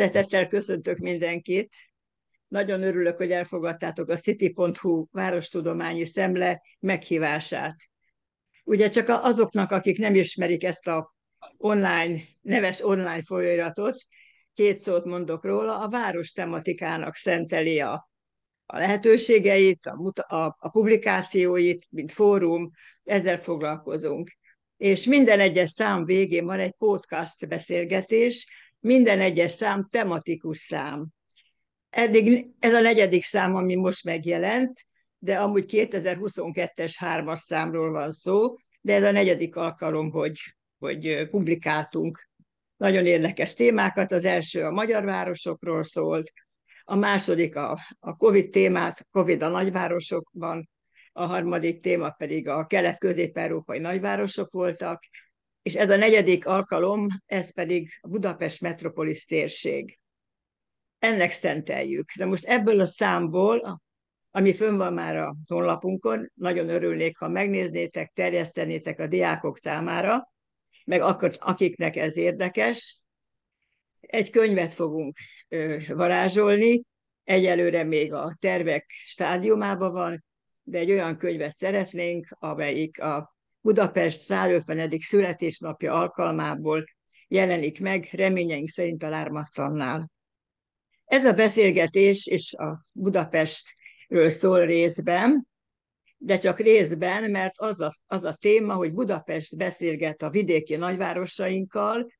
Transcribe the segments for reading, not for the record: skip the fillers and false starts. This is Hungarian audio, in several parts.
Szeretettel köszöntök mindenkit. Nagyon örülök, hogy elfogadtátok a City.hu Várostudományi Szemle meghívását. Ugye csak azoknak, akik nem ismerik ezt a neves online folyóiratot, két szót mondok róla, a város tematikának szenteli a lehetőségeit, a publikációit, mint fórum, ezzel foglalkozunk. És minden egyes szám végén van egy podcast beszélgetés, minden egyes szám tematikus szám. Eddig ez a negyedik szám, ami most megjelent, de amúgy 2022-es 3-as számról van szó, de ez a negyedik alkalom, hogy publikáltunk nagyon érdekes témákat. Az első a magyar városokról szólt, a második a COVID témát, COVID a nagyvárosokban, a harmadik téma pedig a kelet-közép-európai nagyvárosok voltak, és ez a negyedik alkalom, ez pedig a Budapest metropolis térség. Ennek szenteljük. De most ebből a számból, ami fönn van már a honlapunkon, nagyon örülnék, ha megnéznétek, terjesztenétek a diákok számára, meg akiknek ez érdekes. Egy könyvet fogunk varázsolni, egyelőre még a tervek stádiumában van, de egy olyan könyvet szeretnénk, amelyik a Budapest 150. születésnapja alkalmából jelenik meg, reményeink szerint a Lármattannál. Ez a beszélgetés is a Budapestről szól részben, de csak részben, mert az a téma, hogy Budapest beszélget a vidéki nagyvárosainkkal,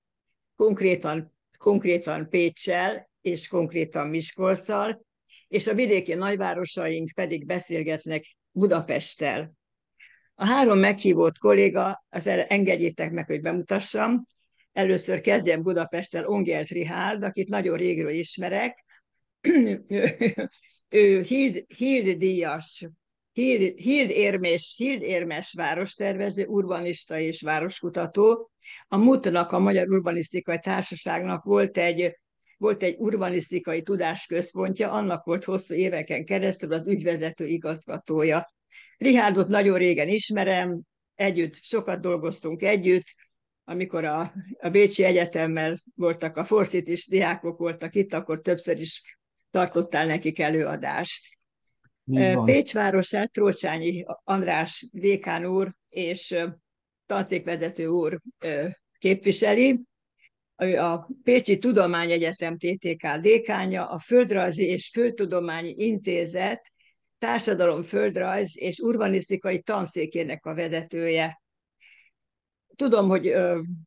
konkrétan Péccsel és konkrétan Miskolccal, és a vidéki nagyvárosaink pedig beszélgetnek Budapesttel. A három meghívott kolléga, engedjétek meg, hogy bemutassam. Először kezdjem Budapesttel, Ongjerth Richárd, akit nagyon régről ismerek. Ő Hild érmes várostervező, urbanista és városkutató. A MUT-nak, a Magyar Urbanisztikai Társaságnak volt egy urbanisztikai tudásközpontja, annak volt hosszú éveken keresztül az ügyvezető igazgatója. Richárdot nagyon régen ismerem, sokat dolgoztunk együtt, amikor a Bécsi Egyetemmel voltak, a forcitis diákok voltak itt, akkor többször is tartottál nekik előadást. Pécs városát Trócsányi András dékán úr és tanszékvezető úr képviseli. Ő a Pécsi Tudományegyetem TTK dékánya, a Földrajzi és Földtudományi Intézet Társadalom, Földrajz és Urbanisztikai Tanszékének a vezetője. Tudom,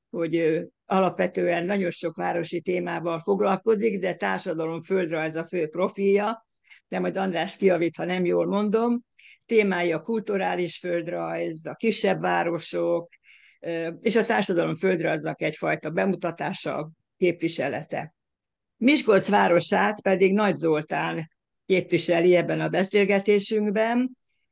hogy alapvetően nagyon sok városi témával foglalkozik, de társadalom, földrajz a fő profilja, de majd András kijavít, ha nem jól mondom. Témái a kulturális földrajz, a kisebb városok, és a társadalom földrajznak egyfajta bemutatása, képviselete. Miskolc városát pedig Nagy Zoltán képviseli ebben a beszélgetésünkben.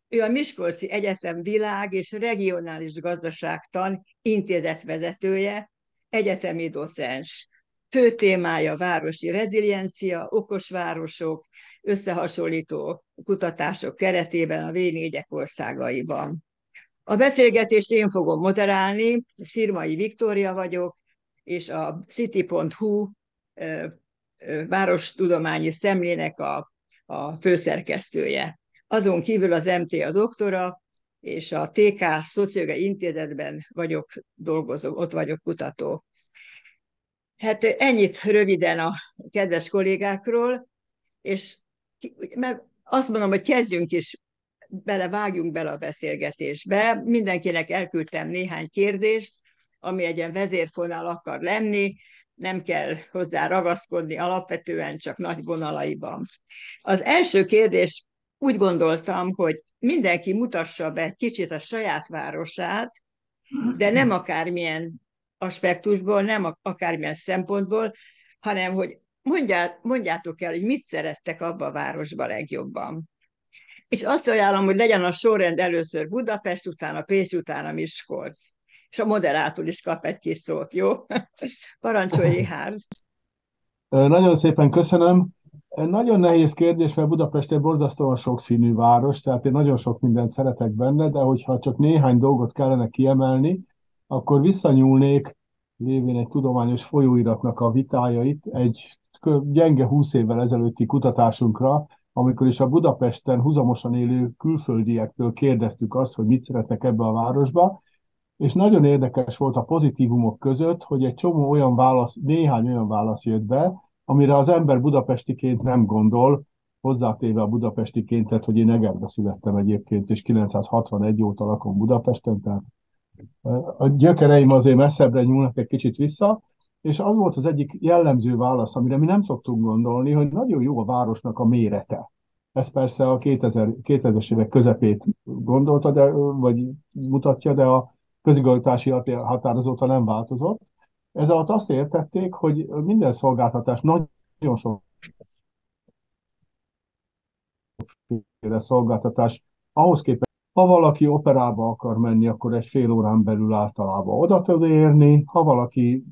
Ő a Miskolci Egyetem világ- és regionális gazdaságtan intézetvezetője, egyetemi docens. Fő témája városi reziliencia, okos városok, összehasonlító kutatások keretében a V4-ek országaiban. A beszélgetést én fogom moderálni, Szirmai Viktória vagyok, és a City.hu várostudományi szemlének a főszerkesztője. Azon kívül az MTA doktora, és a TK Szociológiai Intézetben ott vagyok kutató. Hát ennyit röviden a kedves kollégákról, és meg azt mondom, hogy kezdjünk is, vágjunk bele a beszélgetésbe. Mindenkinek elküldtem néhány kérdést, ami egy ilyen vezérfonal akar lenni, nem kell hozzá ragaszkodni alapvetően, csak nagy vonalaiban. Az első kérdés, úgy gondoltam, hogy mindenki mutassa be kicsit a saját városát, de nem akármilyen aspektusból, nem akármilyen szempontból, hanem hogy mondjátok el, hogy mit szerettek abba a városba legjobban. És azt ajánlom, hogy legyen a sorrend először Budapest, utána Pécs, utána Miskolc. És a moderátor is kap egy kis szót, jó? Parancsolj, Richárd! Nagyon szépen köszönöm. Nagyon nehéz kérdés, mert Budapest egy borzasztóan sokszínű város, tehát én nagyon sok mindent szeretek benne, de hogyha csak néhány dolgot kellene kiemelni, akkor visszanyúlnék lévén egy tudományos folyóiratnak a vitájait egy gyenge 20 évvel ezelőtti kutatásunkra, amikor is a Budapesten huzamosan élő külföldiektől kérdeztük azt, hogy mit szeretnek ebbe a városba, és nagyon érdekes volt a pozitívumok között, hogy egy csomó olyan válasz, néhány olyan válasz jött be, amire az ember budapestiként nem gondol, hozzátéve a budapestiként, tehát hogy én Egerbe születtem egyébként, és 1961 óta lakom Budapesten, tehát a gyökereim azért messzebbre nyúlnak egy kicsit vissza, és az volt az egyik jellemző válasz, amire mi nem szoktunk gondolni, hogy nagyon jó a városnak a mérete. Ez persze a 2000-es évek közepét gondolta, de, vagy mutatja, de a közigazgatási határozata nem változott. Ez alatt azt értették, hogy minden szolgáltatás nagyon sokféle szolgáltatás ahhoz képest, ha valaki operába akar menni, akkor egy fél órán belül általában oda tud érni, ha valaki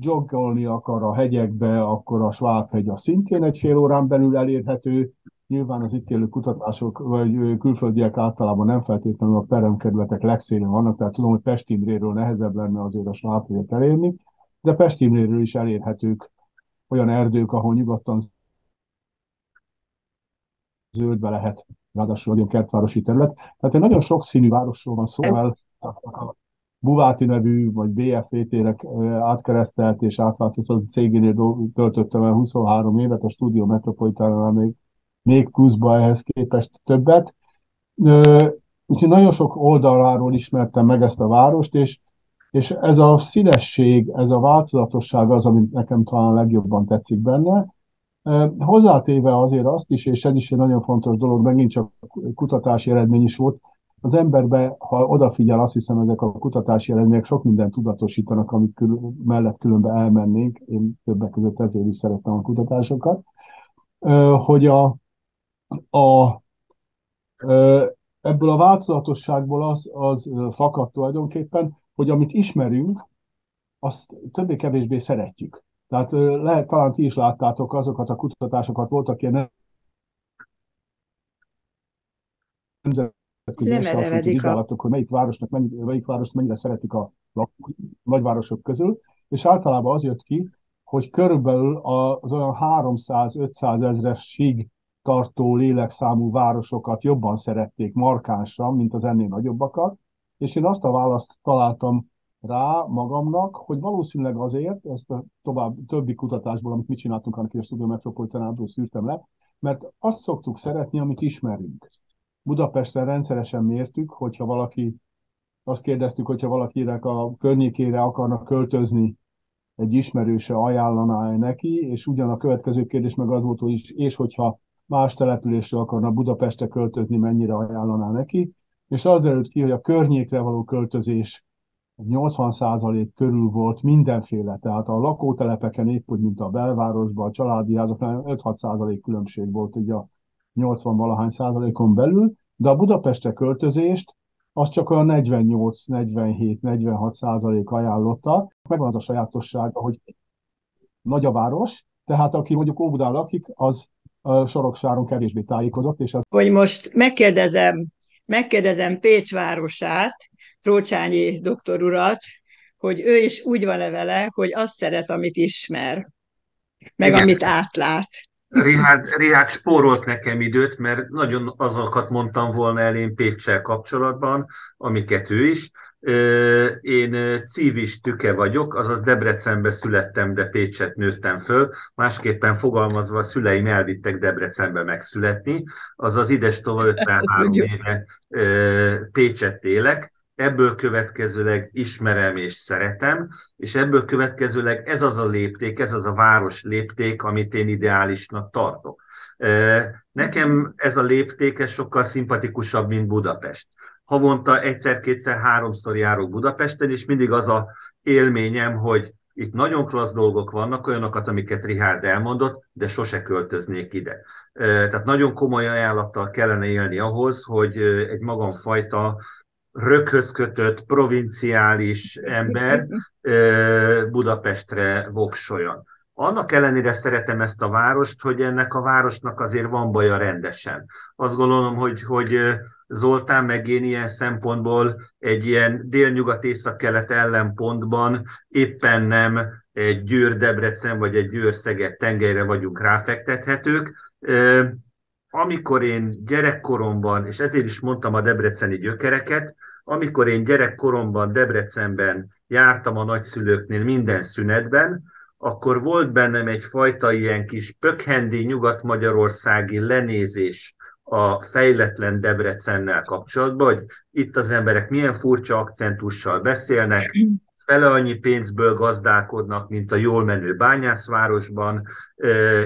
joggolni akar a hegyekbe, akkor a Schwab-hegy a szintén egy fél órán belül elérhető. Nyilván az itt élő kutatások, vagy külföldiek általában nem feltétlenül a peremkerületek legszélén vannak, tehát tudom, hogy Pest Imréről nehezebb lenne azért a Schwab-hegyet elérni, de Pest Imréről is elérhetők olyan erdők, ahol nyugodtan zöldbe lehet, ráadásul nagyon kertvárosi terület. Tehát egy nagyon sokszínű városról van szó, szóval a Buváti nevű, vagy BFVT-nek átkeresztelt és átváltozott cégénél töltöttem el 23 évet, a Studio Metropolitánál még pluszba ehhez képest többet. Úgyhogy nagyon sok oldaláról ismertem meg ezt a várost, és ez a színesség, ez a változatosság az, ami nekem talán legjobban tetszik benne. Hozzátéve azért azt is, és ez is egy nagyon fontos dolog, megint csak kutatási eredmény is volt, az emberbe, ha odafigyel, azt hiszem, ezek a kutatási eredmények sok mindent tudatosítanak, amit mellett különben elmennénk, én többek között ezért is szerettem a kutatásokat, hogy ebből a változatosságból az fakad tulajdonképpen, hogy amit ismerünk, azt többé-kevésbé szeretjük. Tehát talán ti is láttátok azokat a kutatásokat, voltak ilyen nemzetközi vizsgálatok, hogy melyik várost mennyire szeretik a nagyvárosok közül, és általában az jött ki, hogy körülbelül az olyan 300-500 ezresig tartó lélekszámú városokat jobban szerették markánsan, mint az ennél nagyobbakat, és én azt a választ találtam rá magamnak, hogy valószínűleg azért, ezt a többi kutatásból, amit mi csináltunk, amikor a Studio Metropolitanából szűrtem le, mert azt szoktuk szeretni, amit ismerünk. Budapesten rendszeresen mértük, hogyha valaki, azt kérdeztük, hogyha valakinek a környékére akarnak költözni, egy ismerőse ajánlaná neki, és ugyan a következő kérdés meg az volt, hogy és hogyha más településre akarna Budapestre költözni, mennyire ajánlaná neki, és az derült ki, hogy a környékre való költözés 80% körül volt mindenféle, tehát a lakótelepeken épp úgy, mint a belvárosban, a családi házaknál 5-6% különbség volt így a 80-valahány százalékon belül, de a Budapestre költözést az csak olyan 48-47-46% ajánlotta. Megvan az a sajátossága, hogy nagy a város, tehát aki mondjuk Óbudán lakik, az Soroksáron kevésbé tájékozott. És az... Hogy most megkérdezem Pécs városát, Trócsányi doktor urat, hogy ő is úgy van-e vele, hogy azt szeret, amit ismer, meg igen, amit átlát. Richárd spórolt nekem időt, mert nagyon azokat mondtam volna elén Péccsel kapcsolatban, amiket ő is. Én cívis tüke vagyok, azaz Debrecenbe születtem, de Pécset nőttem föl. Másképpen fogalmazva, a szüleim elvittek Debrecenbe megszületni, azaz idestova 53 éve Pécset élek. Ebből következőleg ismerem és szeretem, és ebből következőleg ez az a lépték, ez az a város lépték, amit én ideálisnak tartok. Nekem ez a lépték ez sokkal szimpatikusabb, mint Budapest. Havonta egyszer-kétszer-háromszor járok Budapesten, és mindig az a élményem, hogy itt nagyon klassz dolgok vannak, olyanokat, amiket Richárd elmondott, de sose költöznék ide. Tehát nagyon komoly ajánlattal kellene élni ahhoz, hogy egy magamfajta röghöz kötött, provinciális ember Budapestre voksoljon. Annak ellenére szeretem ezt a várost, hogy ennek a városnak azért van baja rendesen. Azt gondolom, hogy Zoltán meg én ilyen szempontból egy ilyen délnyugat-északkelet ellenpontban éppen nem egy Győr-Debrecen vagy egy Győr-Szeged tengelyre vagyunk ráfektethetők. Amikor én gyerekkoromban, és ezért is mondtam a debreceni gyökereket, amikor én gyerekkoromban Debrecenben jártam a nagyszülőknél minden szünetben, akkor volt bennem egyfajta ilyen kis pökhendi nyugat-magyarországi lenézés a fejletlen Debrecennel kapcsolatban, hogy itt az emberek milyen furcsa akcentussal beszélnek, fele annyi pénzből gazdálkodnak, mint a jól menő bányászvárosban,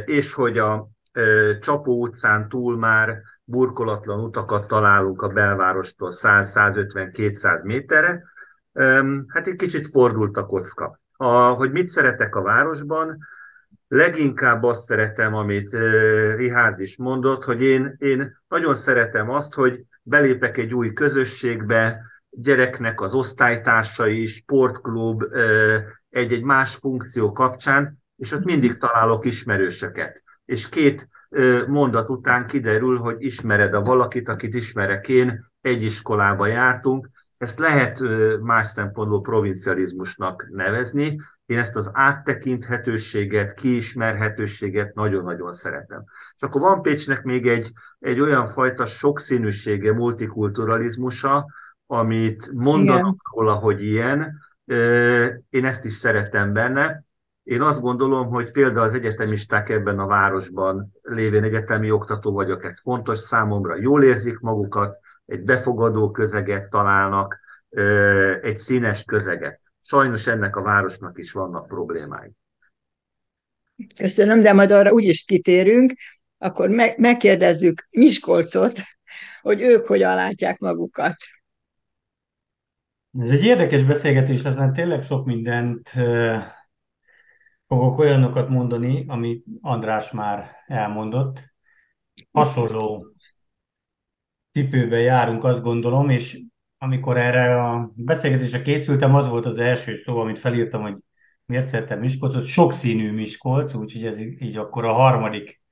és hogy a Csapó utcán túl már burkolatlan utakat találunk a belvárostól 100-150-200 méterre. Hát egy kicsit fordult a kocka. Hogy mit szeretek a városban? Leginkább azt szeretem, amit Richárd is mondott, hogy én nagyon szeretem azt, hogy belépek egy új közösségbe, gyereknek az osztálytársai, sportklub, egy-egy más funkció kapcsán, és ott mindig találok ismerősöket. És két mondat után kiderül, hogy ismered a valakit, akit ismerek én, egy iskolába jártunk. Ezt lehet más szempontból provincializmusnak nevezni. Én ezt az áttekinthetőséget, kiismerhetőséget nagyon-nagyon szeretem. És akkor van Pécsnek még egy olyan fajta sokszínűsége, multikulturalizmusa, amit mondanak róla, hogy ilyen. Én ezt is szeretem benne. Én azt gondolom, hogy például az egyetemisták ebben a városban lévén egyetemi oktató vagyok, ez fontos számomra, jól érzik magukat, egy befogadó közeget találnak, egy színes közeget. Sajnos ennek a városnak is vannak problémái. Köszönöm, de majd arra úgyis kitérünk. Akkor megkérdezzük Miskolcot, hogy ők hogyan látják magukat. Ez egy érdekes beszélgetés, mert tényleg sok mindent... Fogok olyanokat mondani, amit András már elmondott. Hasonló cipőben járunk, azt gondolom, és amikor erre a beszélgetésre készültem, az volt az első szó, amit felírtam, hogy miért szerettem Miskolcot. Sokszínű Miskolc, úgyhogy ez így akkor a harmadik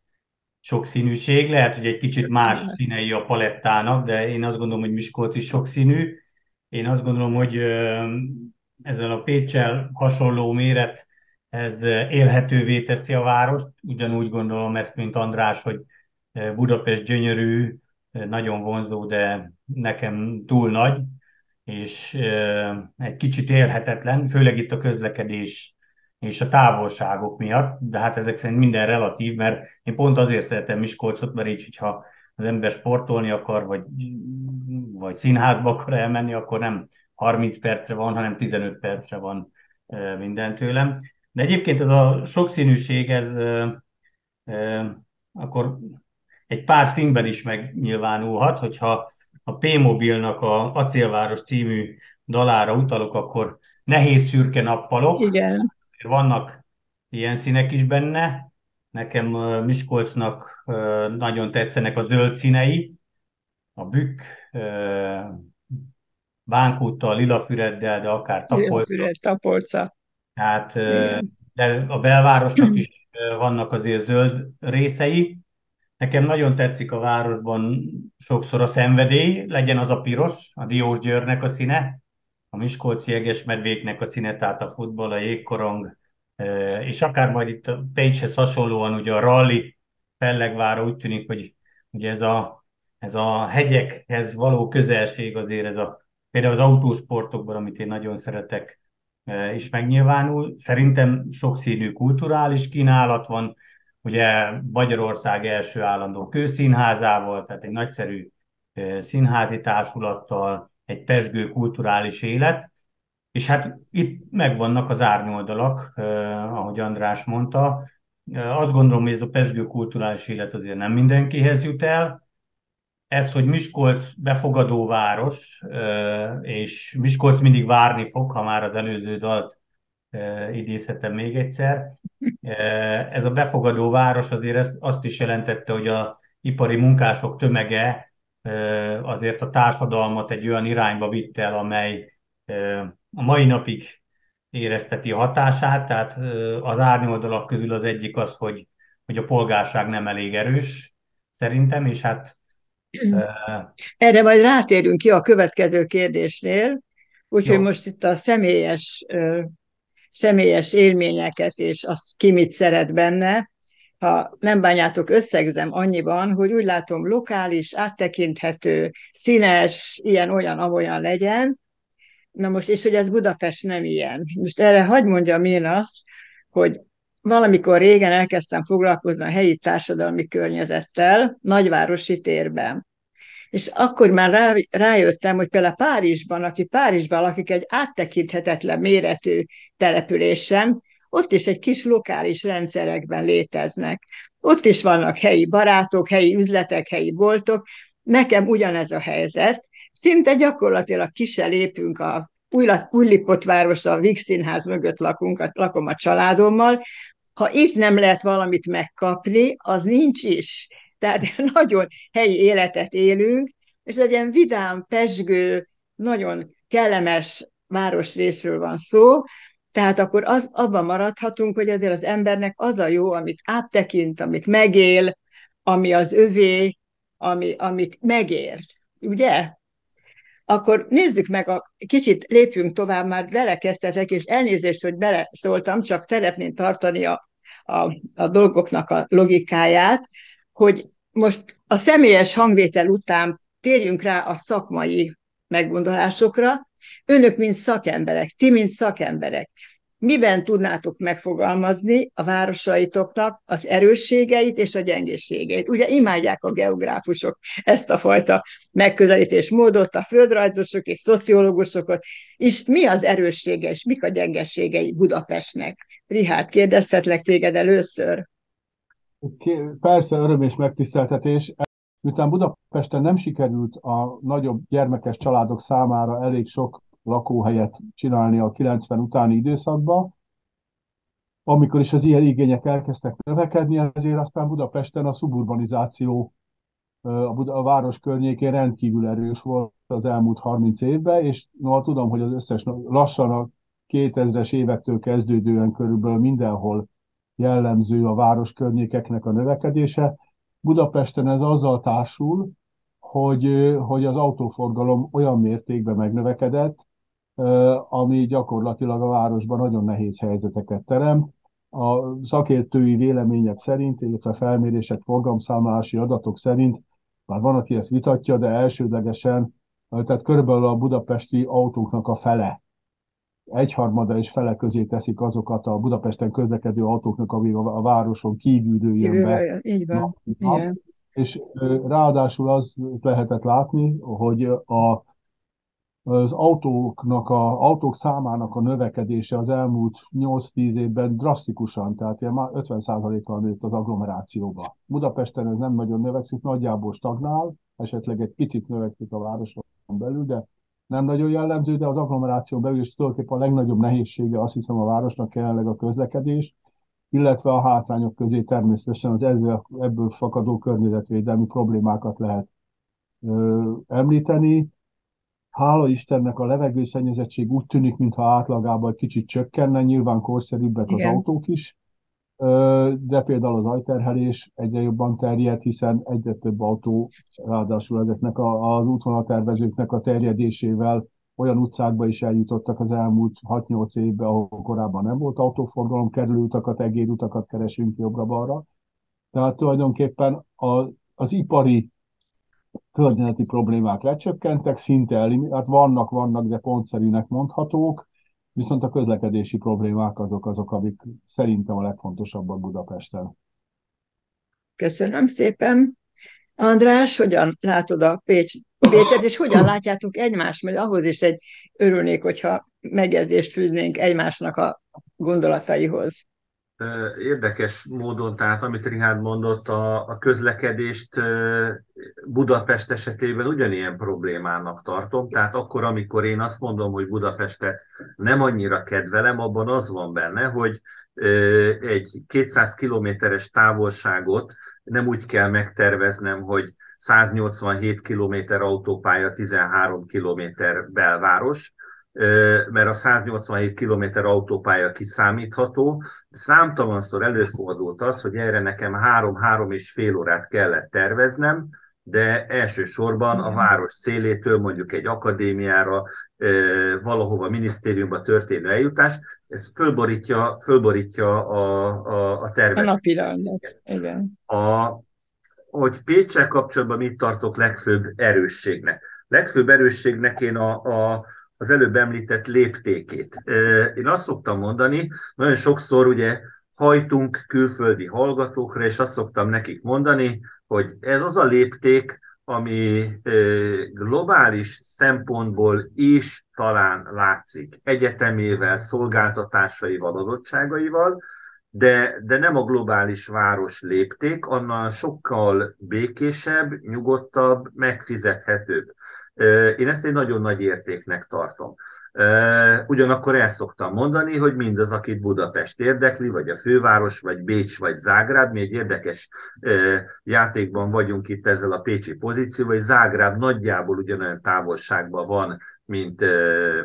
sokszínűség. Lehet, hogy egy kicsit más színei a palettának, de én azt gondolom, hogy Miskolc is sokszínű. Én azt gondolom, hogy ezzel a Péccsel hasonló méret, ez élhetővé teszi a várost. Ugyanúgy gondolom ezt, mint András, hogy Budapest gyönyörű, nagyon vonzó, de nekem túl nagy, és egy kicsit élhetetlen, főleg itt a közlekedés és a távolságok miatt, de hát ezek szerint minden relatív, mert én pont azért szeretem Miskolcot, mert így, hogyha az ember sportolni akar, vagy színházba akar elmenni, akkor nem 30 percre van, hanem 15 percre van minden tőlem. De egyébként ez a sokszínűség, ez akkor egy pár színben is megnyilvánulhat, hogyha a P-mobilnak a Acélváros című dalára utalok, akkor nehéz szürke nappalok. Igen. Vannak ilyen színek is benne. Nekem Miskolcnak nagyon tetszenek a zöld színei, a Bükk, Bánkúttal, Lilafüreddel, de akár Tapolca. Tehát, de a belvárosnak is vannak azért zöld részei. Nekem nagyon tetszik a városban sokszor a szenvedély, legyen az a piros, a Diósgyőrnek a színe, a miskolci egesmedvéknek a színe, tehát a futball, a jégkorong, és akár majd itt a Pécshez hasonlóan ugye a ralli fellegvára úgy tűnik, hogy ugye ez a hegyekhez való közelség azért például az autósportokban, amit én nagyon szeretek, is megnyilvánul. Szerintem sokszínű kulturális kínálat van, ugye Magyarország első állandó kőszínházával, tehát egy nagyszerű színházi társulattal, egy pezsgő kulturális élet, és hát itt megvannak az árnyoldalak, ahogy András mondta. Azt gondolom, hogy ez a pezsgő kulturális élet azért nem mindenkihez jut el. Ez, hogy Miskolc befogadó város, és Miskolc mindig várni fog, ha már az előző dalt idézhetem még egyszer. Ez a befogadó város azért azt is jelentette, hogy az ipari munkások tömege azért a társadalmat egy olyan irányba vitte el, amely a mai napig érezteti hatását. Tehát az árnyoldalak közül az egyik az, hogy a polgárság nem elég erős, szerintem, és hát erre majd rátérünk ki a következő kérdésnél, úgyhogy most itt a személyes személyes élményeket, és azt ki mit szeret benne. Ha nem bánjátok, összegzem annyiban, hogy úgy látom, lokális, áttekinthető, színes, ilyen-olyan-amolyan legyen. Na most, és hogy ez Budapest nem ilyen. Most erre hadd mondjam én azt, hogy valamikor régen elkezdtem foglalkozni a helyi társadalmi környezettel, nagyvárosi térben. És akkor már rájöttem, hogy például Párizsban, aki Párizsban lakik egy áttekinthetetlen méretű településen, ott is egy kis lokális rendszerekben léteznek. Ott is vannak helyi barátok, helyi üzletek, helyi boltok. Nekem ugyanez a helyzet. Szinte gyakorlatilag ki se lépünk a Újlippotvárosra, a Víg Színház mögött lakom a családommal. Ha itt nem lehet valamit megkapni, az nincs is. Tehát nagyon helyi életet élünk, és egy ilyen vidám, pezsgő, nagyon kellemes városrészről van szó, tehát akkor abban maradhatunk, hogy azért az embernek az a jó, amit áttekint, amit megél, ami az övé, amit megért, ugye? Akkor nézzük meg, kicsit lépjünk tovább, már belekezdtetek, és elnézést, hogy beleszóltam, csak szeretném tartani a dolgoknak a logikáját, hogy most a személyes hangvétel után térjünk rá a szakmai meggondolásokra. Önök, mint szakemberek, ti, mint szakemberek, miben tudnátok megfogalmazni a városaitoknak az erősségeit és a gyengeségeit? Ugye imádják a geográfusok ezt a fajta megközelítésmódot, a földrajzosok és szociológusokat, és mi az erőssége és mik a gyengeségei Budapestnek? Richárd, kérdezhetlek téged először? Persze, öröm és megtiszteltetés. Miután Budapesten nem sikerült a nagyobb gyermekes családok számára elég sok lakóhelyet csinálni a 90 utáni időszakban, amikor is az ilyen igények elkezdtek növekedni, ezért aztán Budapesten a szuburbanizáció a város környékén rendkívül erős volt az elmúlt 30 évben, és no, tudom, hogy az összes lassan a 2000-es évektől kezdődően körülbelül mindenhol jellemző a város környékeknek a növekedése. Budapesten ez azzal társul, hogy az autóforgalom olyan mértékben megnövekedett, ami gyakorlatilag a városban nagyon nehéz helyzeteket teremt. A szakértői vélemények szerint, illetve felmérések, forgalomszámolási adatok szerint, már van, aki ezt vitatja, de elsődlegesen, tehát körülbelül a budapesti autóknak a fele, egyharmada és fele közé teszik azokat a Budapesten közlekedő autóknak, ami a városon kívülről jön be. Így van. És ráadásul az lehetett látni, hogy az autók számának a növekedése az elmúlt 8-10 évben drasztikusan, tehát ilyen már 50%-kal nőtt az agglomerációba. Budapesten ez nem nagyon növekszik, nagyjából stagnál, esetleg egy picit növekszik a városon belül, de nem nagyon jellemző, de az agglomeráción belül is tulajdonképpen a legnagyobb nehézsége, azt hiszem, a városnak jelenleg a közlekedés, illetve a hátrányok közé természetesen az ebből fakadó környezetvédelmi problémákat lehet említeni. Hála Istennek a levegőszennyezettség úgy tűnik, mintha átlagában egy kicsit csökkenne, nyilván korszerűbbek az autók is, de például az ajterhelés egyre jobban terjed, hiszen egyre több autó, ráadásul ezeknek az útvonaltervezőknek a terjedésével olyan utcákba is eljutottak az elmúlt 6-8 évben, ahol korábban nem volt autóforgalom, kerülőutakat, egérutakat keresünk jobbra-balra. Tehát tulajdonképpen az ipari környezeti problémák lecsökkentek, szinte hát vannak, de pontszerűnek mondhatók, viszont a közlekedési problémák azok, amik szerintem a legfontosabbak Budapesten. Köszönöm szépen. András, hogyan látod a Pécset, és hogyan látjátok egymást? Mert ahhoz is örülnék, hogyha megjegyzést fűznénk egymásnak a gondolataihoz. Érdekes módon, tehát amit Richárd mondott, a közlekedést Budapest esetében ugyanilyen problémának tartom, tehát akkor, amikor én azt mondom, hogy Budapestet nem annyira kedvelem, abban az van benne, hogy egy 200 kilométeres távolságot nem úgy kell megterveznem, hogy 187 kilométer autópálya, 13 kilométer belváros, mert a 187 km autópálya kiszámítható. Számtalanszor előfordult az, hogy erre nekem 3-3,5 órát kellett terveznem, de elsősorban a város szélétől mondjuk egy akadémiára, valahova minisztériumba történő eljutás, ez fölborítja a tervezést. A napvilágot, igen. Hogy Péccsel kapcsolatban mit tartok legfőbb erősségnek? Legfőbb erősségnek én az előbb említett léptékét. Én azt szoktam mondani, nagyon sokszor ugye hajtunk külföldi hallgatókra, és azt szoktam nekik mondani, hogy ez az a lépték, ami globális szempontból is talán látszik, egyetemével, szolgáltatásaival, adottságaival, de nem a globális város lépték, annál sokkal békésebb, nyugodtabb, megfizethetőbb. Én ezt egy nagyon nagy értéknek tartom. Ugyanakkor el szoktam mondani, hogy mindaz, akit Budapest érdekli, vagy a főváros, vagy Bécs, vagy Zágráb, mi egy érdekes játékban vagyunk itt ezzel a pécsi pozícióval, hogy Zágráb nagyjából ugyanolyan távolságban van, mint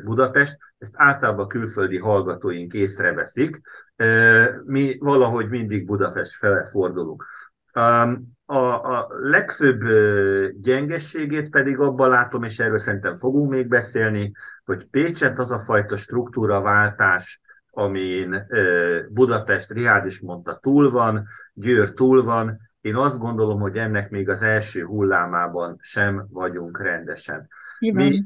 Budapest, ezt általában külföldi hallgatóink észreveszik, mi valahogy mindig Budapest fele fordulunk. A legfőbb gyengességét pedig abban látom, és erről szerintem fogunk még beszélni, hogy Pécset az a fajta struktúraváltás, amin Budapest, Richárd is mondta, túl van, Győr túl van, én azt gondolom, hogy ennek még az első hullámában sem vagyunk rendesen. Mi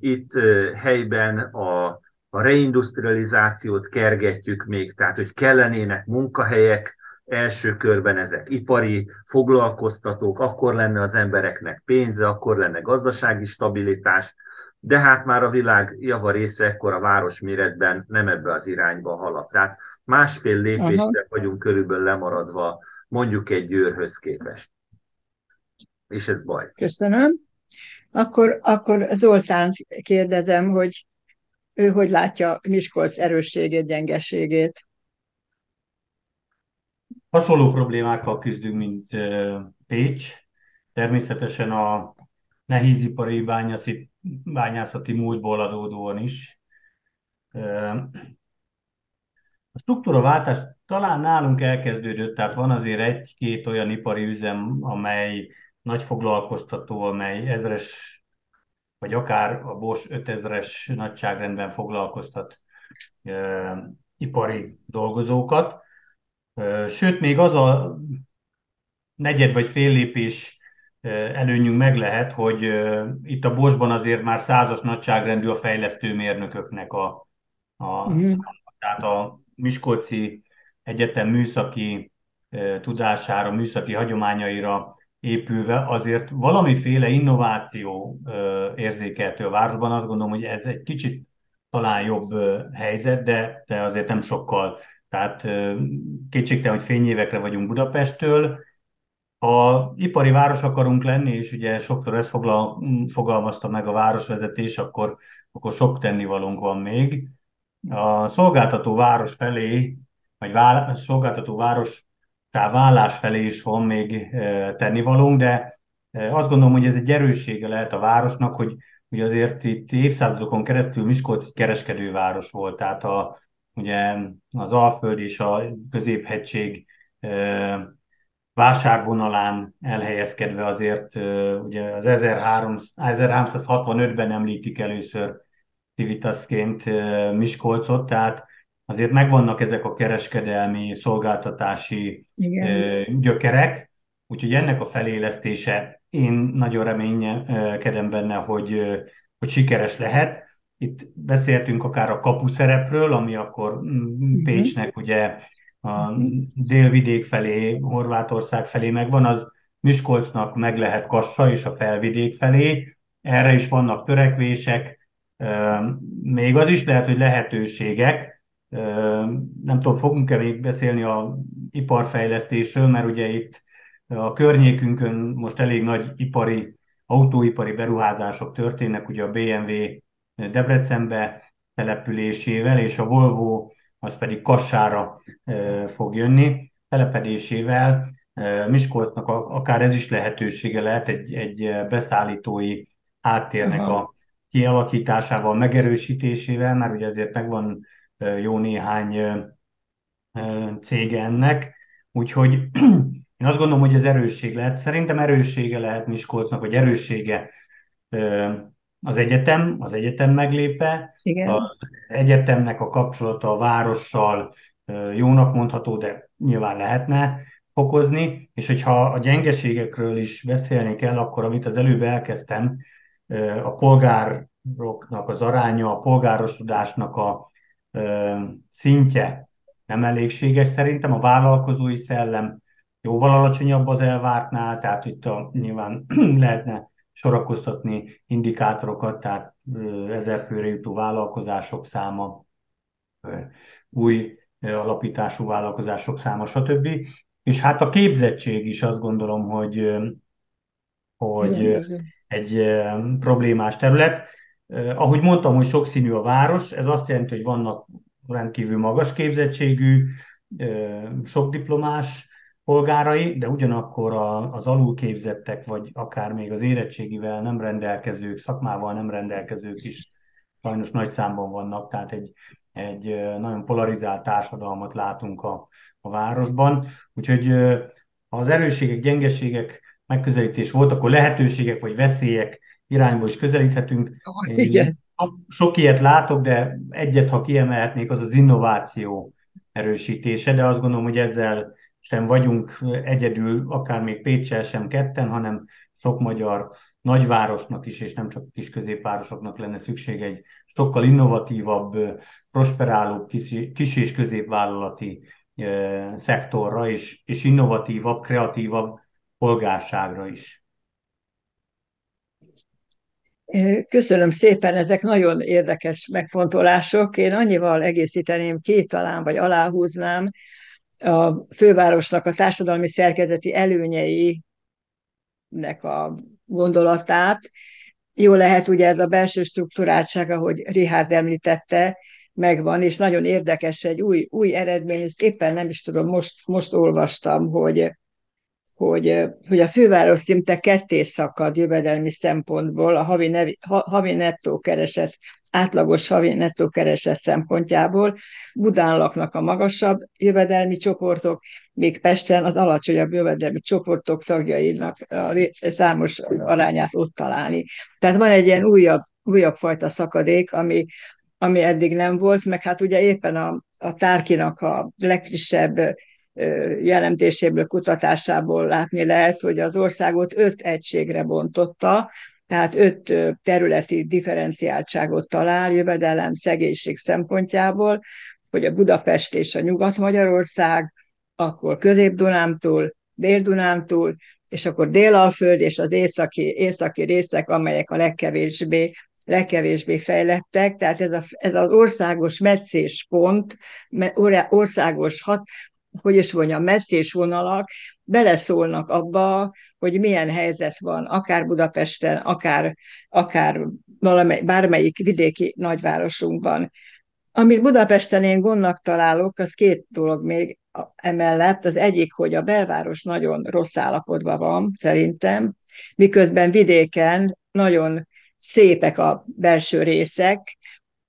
itt helyben a reindustrializációt kergetjük még, tehát hogy kellenének munkahelyek, első körben ezek ipari foglalkoztatók, akkor lenne az embereknek pénze, akkor lenne gazdasági stabilitás, de hát már a világ java része ekkor a városméretben nem ebbe az irányba halad. Tehát másfél lépésre vagyunk körülbelül lemaradva, mondjuk egy Győrhöz képest. És ez baj. Köszönöm. Akkor Zoltán kérdezem, hogy ő hogy látja Miskolc erősségét, gyengeségét? Hasonló problémákkal küzdünk, mint Pécs. Természetesen a nehézipari bányászati múltból adódóan is. A struktúraváltás talán nálunk elkezdődött, tehát van azért egy-két olyan ipari üzem, amely nagy foglalkoztató, amely 1000-es, vagy akár a Bosch 5000-es nagyságrendben foglalkoztat ipari dolgozókat. Sőt, még az a negyed vagy fél lépés előnyünk meg lehet, hogy itt a Boschban azért már 100-as nagyságrendű a fejlesztő mérnököknek száma. Tehát a Miskolci Egyetem műszaki tudására, műszaki hagyományaira épülve azért valamiféle innováció érzékelhető a városban. Azt gondolom, hogy ez egy kicsit talán jobb helyzet, de azért nem sokkal. Tehát kétségtelen, hogy fényévekre vagyunk Budapesttől. Ha ipari város akarunk lenni, és ugye sokszor ezt fogalmazta meg a városvezetés, akkor sok tennivalónk van még. A szolgáltató város felé, vagy szolgáltató város válás felé is van még tennivalónk, de azt gondolom, hogy ez egy erőssége lehet a városnak, hogy azért itt évszázadokon keresztül Miskolc kereskedőváros volt, tehát ugye az Alföld és a Középhegység vásárvonalán elhelyezkedve azért ugye az 1365-ben említik először civitasként Miskolcot, tehát azért megvannak ezek a kereskedelmi, szolgáltatási gyökerek, úgyhogy ennek a felélesztése, én nagyon reménykedem benne, hogy sikeres lehet. Itt beszéltünk akár a kapuszerepről, ami akkor Pécsnek ugye a délvidék felé, Horvátország felé megvan, az Miskolcnak meg lehet Kassa és a felvidék felé. Erre is vannak törekvések, még az is lehet, hogy lehetőségek. Nem tudom, fogunk-e még beszélni az iparfejlesztésről, mert ugye itt a környékünkön most elég nagy autóipari beruházások történnek, ugye a BMW Debrecenbe településével, és a Volvo az pedig Kassára fog jönni telepedésével. Miskolcnak akár ez is lehetősége lehet egy beszállítói háttérnek a kialakításával, megerősítésével, mert ugye azért megvan jó néhány cég ennek. Úgyhogy Én azt gondolom, hogy ez erősség lehet. Szerintem erőssége lehet Miskolcnak, vagy erőssége az egyetem meglépe. Igen. Az egyetemnek a kapcsolata a várossal jónak mondható, de nyilván lehetne fokozni, és hogyha a gyengeségekről is beszélni kell, akkor amit az előbb elkezdtem, a polgároknak az aránya, a polgárosodásnak a szintje nem elégséges szerintem, a vállalkozói szellem jóval alacsonyabb az elvártnál, tehát itt nyilván lehetne sorakoztatni indikátorokat, tehát 1000 főre jutó vállalkozások száma, új alapítású vállalkozások száma, stb. És hát a képzettség is azt gondolom, hogy egy problémás terület. Ahogy mondtam, hogy sokszínű a város, ez azt jelenti, hogy vannak rendkívül magas képzettségű, sok diplomás polgárai, de ugyanakkor az alulképzettek, vagy akár még az érettségivel nem rendelkezők, szakmával nem rendelkezők is sajnos nagy számban vannak, tehát egy nagyon polarizált társadalmat látunk a városban. Úgyhogy ha az erősségek, gyengeségek megközelítés volt, akkor lehetőségek vagy veszélyek irányból is közelíthetünk. Igen. Sok ilyet látok, de egyet, ha kiemelhetnék, az az innováció erősítése, de azt gondolom, hogy ezzel sem vagyunk egyedül, akár még Péccsel sem ketten, hanem sok magyar nagyvárosnak is, és nem csak kis középvárosoknak lenne szükség egy sokkal innovatívabb, prosperáló kis és középvállalati szektorra, és innovatívabb, kreatívabb polgárságra is. Köszönöm szépen, ezek nagyon érdekes megfontolások. Én annyival egészíteném ki, talán, vagy aláhúznám, a fővárosnak a társadalmi szerkezeti előnyeinek a gondolatát. Jó lehet, ugye ez a belső struktúráltság, ahogy Richárd említette, megvan, és nagyon érdekes egy új eredmény, ezt éppen nem is tudom, most olvastam, hogy a főváros szinte ketté szakad jövedelmi szempontból a havi nettó kereset, átlagos havi nettó kereset szempontjából. Budán laknak a magasabb jövedelmi csoportok, még Pesten az alacsonyabb jövedelmi csoportok tagjainak a számos arányát ott találni. Tehát van egy ilyen újabb fajta szakadék, ami eddig nem volt, meg hát ugye éppen a tárkinak a legfrissebb jelentéséből, kutatásából látni lehet, hogy az országot 5 egységre bontotta, tehát 5 területi differenciáltságot talál jövedelem, szegénység szempontjából, hogy a Budapest és a Nyugat-Magyarország, akkor Közép-Dunámtól, Dél-Dunámtól, és akkor Délalföld és az északi részek, amelyek a legkevésbé fejlettek, tehát ez az országos metszéspont, országos metszés vonalak beleszólnak abba, hogy milyen helyzet van, akár Budapesten, akár bármelyik vidéki nagyvárosunkban. Amit Budapesten én gondnak találok, az 2 dolog még emellett. Az egyik, hogy a belváros nagyon rossz állapotban van, szerintem, miközben vidéken nagyon szépek a belső részek.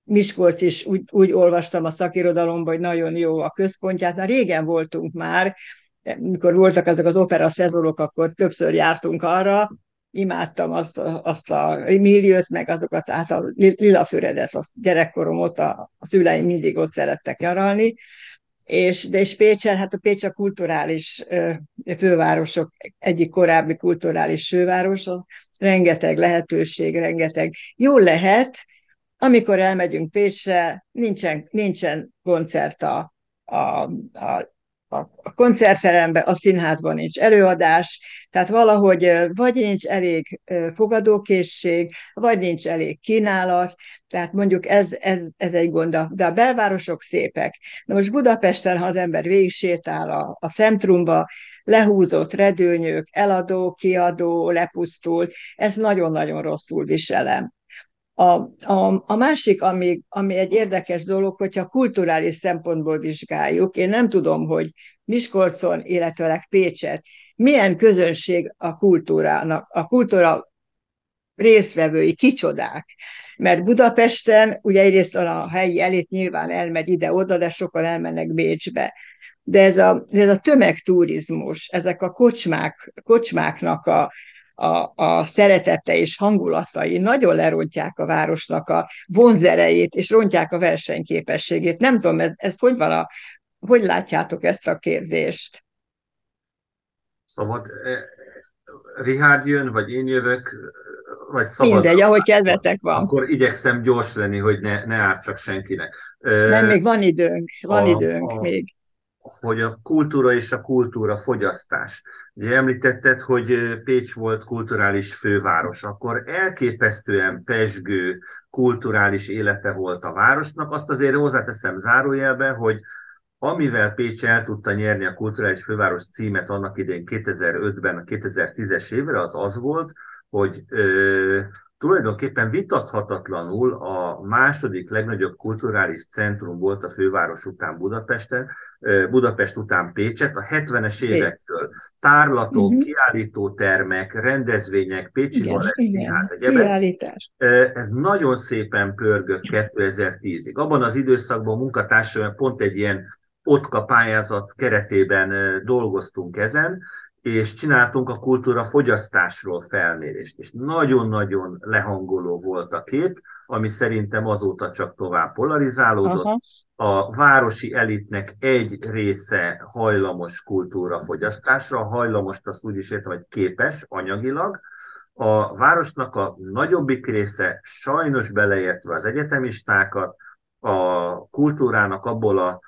Miskolc is úgy olvastam a szakirodalomban, hogy nagyon jó a központját. Na, régen voltunk már, mikor voltak ezek az opera szezonok, akkor többször jártunk arra. Imádtam azt a milliót, meg azokat, hát a Lilafüredet, a gyerekkorom ott, a szüleim mindig ott szerettek nyaralni. És Pécsen, hát a Pécs a kulturális fővárosok egyik korábbi kulturális főváros, rengeteg lehetőség, rengeteg. Jól lehet, amikor elmegyünk Pécsre, nincsen koncert a koncertteremben, a színházban nincs előadás, tehát valahogy vagy nincs elég fogadókészség, vagy nincs elég kínálat, tehát mondjuk ez egy gond, de a belvárosok szépek. Na most Budapesten, ha az ember végig sétál a centrumba, lehúzott redőnyök, eladó, kiadó, lepusztult, ez nagyon-nagyon rosszul viselem. A másik, ami egy érdekes dolog, hogyha kulturális szempontból vizsgáljuk, én nem tudom, hogy Miskolcon, illetőleg Pécset, milyen közönség a kultúra résztvevői, kicsodák. Mert Budapesten, ugye egyrészt a helyi elit nyilván elmegy ide-oda, de sokan elmennek Bécsbe. de ez a tömegturizmus, ezek a kocsmáknak a szeretete és hangulatai nagyon lerontják a városnak a vonzerejét, és rontják a versenyképességét. Nem tudom, ez hogy van, hogy látjátok ezt a kérdést? Szabad, Richárd jön, vagy én jövök, vagy szabad. Mindegy, ahogy kedvetek van. Akkor igyekszem gyors lenni, hogy ne ártsak senkinek. Nem, még van időnk, még. Hogy a kultúra és a kultúrafogyasztás. Ugye említetted, hogy Pécs volt kulturális főváros, akkor elképesztően pezsgő kulturális élete volt a városnak. Azt azért hozzáteszem zárójelbe, hogy amivel Pécs el tudta nyerni a kulturális főváros címet annak idén 2005-ben, a 2010-es évre, az volt, hogy tulajdonképpen vitathatatlanul a második legnagyobb kulturális centrum volt a főváros után Budapesten, Budapest után Pécset, a 70-es évektől. Tárlatok, kiállítótermek, rendezvények, Pécsi Balettszínház, egyebek. Ez nagyon szépen pörgött 2010-ig. Abban az időszakban a munkatársaim pont egy ilyen OTKA pályázat keretében dolgoztunk ezen, és csináltunk a kultúrafogyasztásról felmérést, és nagyon-nagyon lehangoló volt a kép, ami szerintem azóta csak tovább polarizálódott. Aha. A városi elitnek egy része hajlamos kultúrafogyasztásra, a hajlamost azt úgy is értem, hogy képes anyagilag, a városnak a nagyobbik része, sajnos beleértve az egyetemistákat, a kultúrának abból a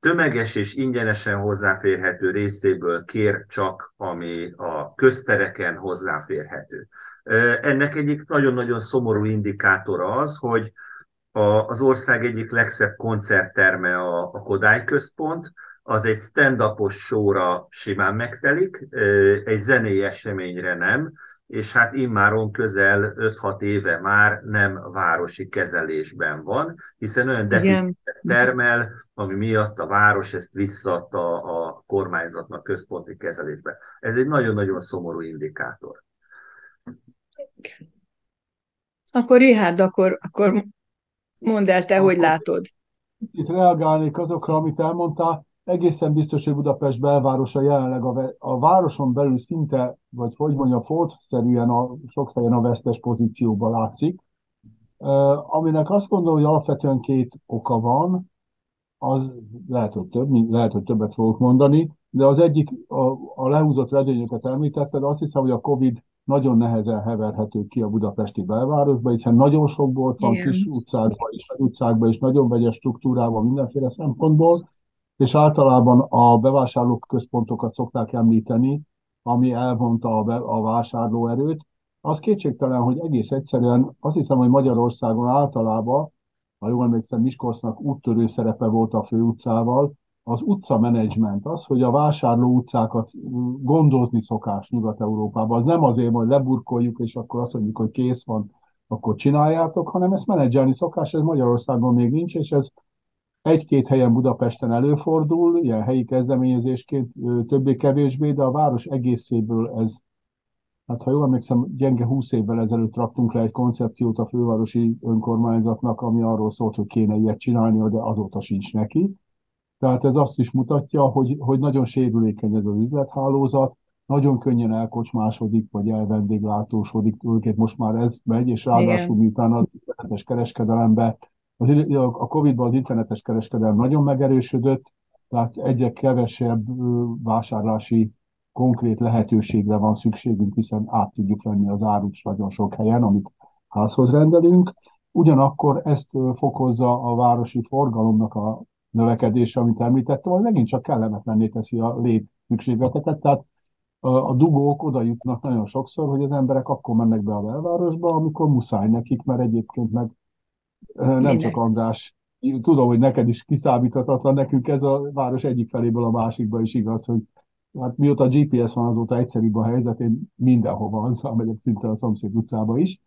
tömeges és ingyenesen hozzáférhető részéből kér csak, ami a köztereken hozzáférhető. Ennek egyik nagyon-nagyon szomorú indikátora az, hogy az ország egyik legszebb koncertterme a Kodály Központ, az egy stand-upos showra simán megtelik, egy zenei eseményre nem, és hát immáron közel 5-6 éve már nem városi kezelésben van, hiszen olyan deficitet termel, ami miatt a város ezt visszaadta a kormányzatnak központi kezelésbe. Ez egy nagyon-nagyon szomorú indikátor. Akkor Richárd, akkor mondd el te, hogy látod. Itt reagálnék azokra, amit elmondtál. Egészen biztos, hogy Budapest belvárosa jelenleg a városon belül szinte, vagy hogy mondjam, sokszor a vesztes pozícióban látszik, aminek azt gondolom, hogy alapvetően két oka van, az lehet, hogy többet fogok mondani, de az egyik, a lehúzott redényeket említetted, azt hiszem, hogy a Covid nagyon nehezen heverhető ki a budapesti belvárosba, hiszen nagyon sok volt van kis utcákban és nagyon vegyes struktúrában mindenféle szempontból, és általában a bevásárlóközpontokat szokták említeni, ami elvonta a vásárlóerőt. Az kétségtelen, hogy egész egyszerűen azt hiszem, hogy Magyarországon általában, ha jól emlékszem, Miskolcnak úttörő szerepe volt a főutcával, az utcamenedzsment, az, hogy a vásárló utcákat gondozni szokás Nyugat-Európában. Az nem azért, hogy leburkoljuk, és akkor azt mondjuk, hogy kész van, akkor csináljátok, hanem ezt menedzselni szokás, ez Magyarországon még nincs, és ez egy-két helyen Budapesten előfordul, ilyen helyi kezdeményezésként többé-kevésbé, de a város egészéből ez, hát ha jól emlékszem, gyenge 20 évvel ezelőtt raktunk le egy koncepciót a fővárosi önkormányzatnak, ami arról szólt, hogy kéne ilyet csinálni, de azóta sincs neki. Tehát ez azt is mutatja, hogy nagyon sérülékeny ez az üzlethálózat, nagyon könnyen elkocsmásodik, vagy elvendéglátósodik, őket most már ez megy, és ráadásul miután az internetes kereskedelembe, a Covid-ban az internetes kereskedelem nagyon megerősödött, tehát egyre kevesebb vásárlási konkrét lehetőségre van szükségünk, hiszen át tudjuk venni az árut nagyon sok helyen, amit házhoz rendelünk. Ugyanakkor ezt fokozza a városi forgalomnak a növekedése, amit említettem, vagy megint csak kellemetlenné teszi a létszükségleteket. Tehát a dugók oda jutnak nagyon sokszor, hogy az emberek akkor mennek be a belvárosba, amikor muszáj nekik, mert egyébként meg nem csak András, tudom, hogy neked is kiszámíthatatlan, nekünk ez a város egyik feléből a másikba is igaz, hogy hát mióta GPS van, azóta egyszerűbb a helyzet, én mindenhova azzal megyek, szinte a szomszéd utcába is.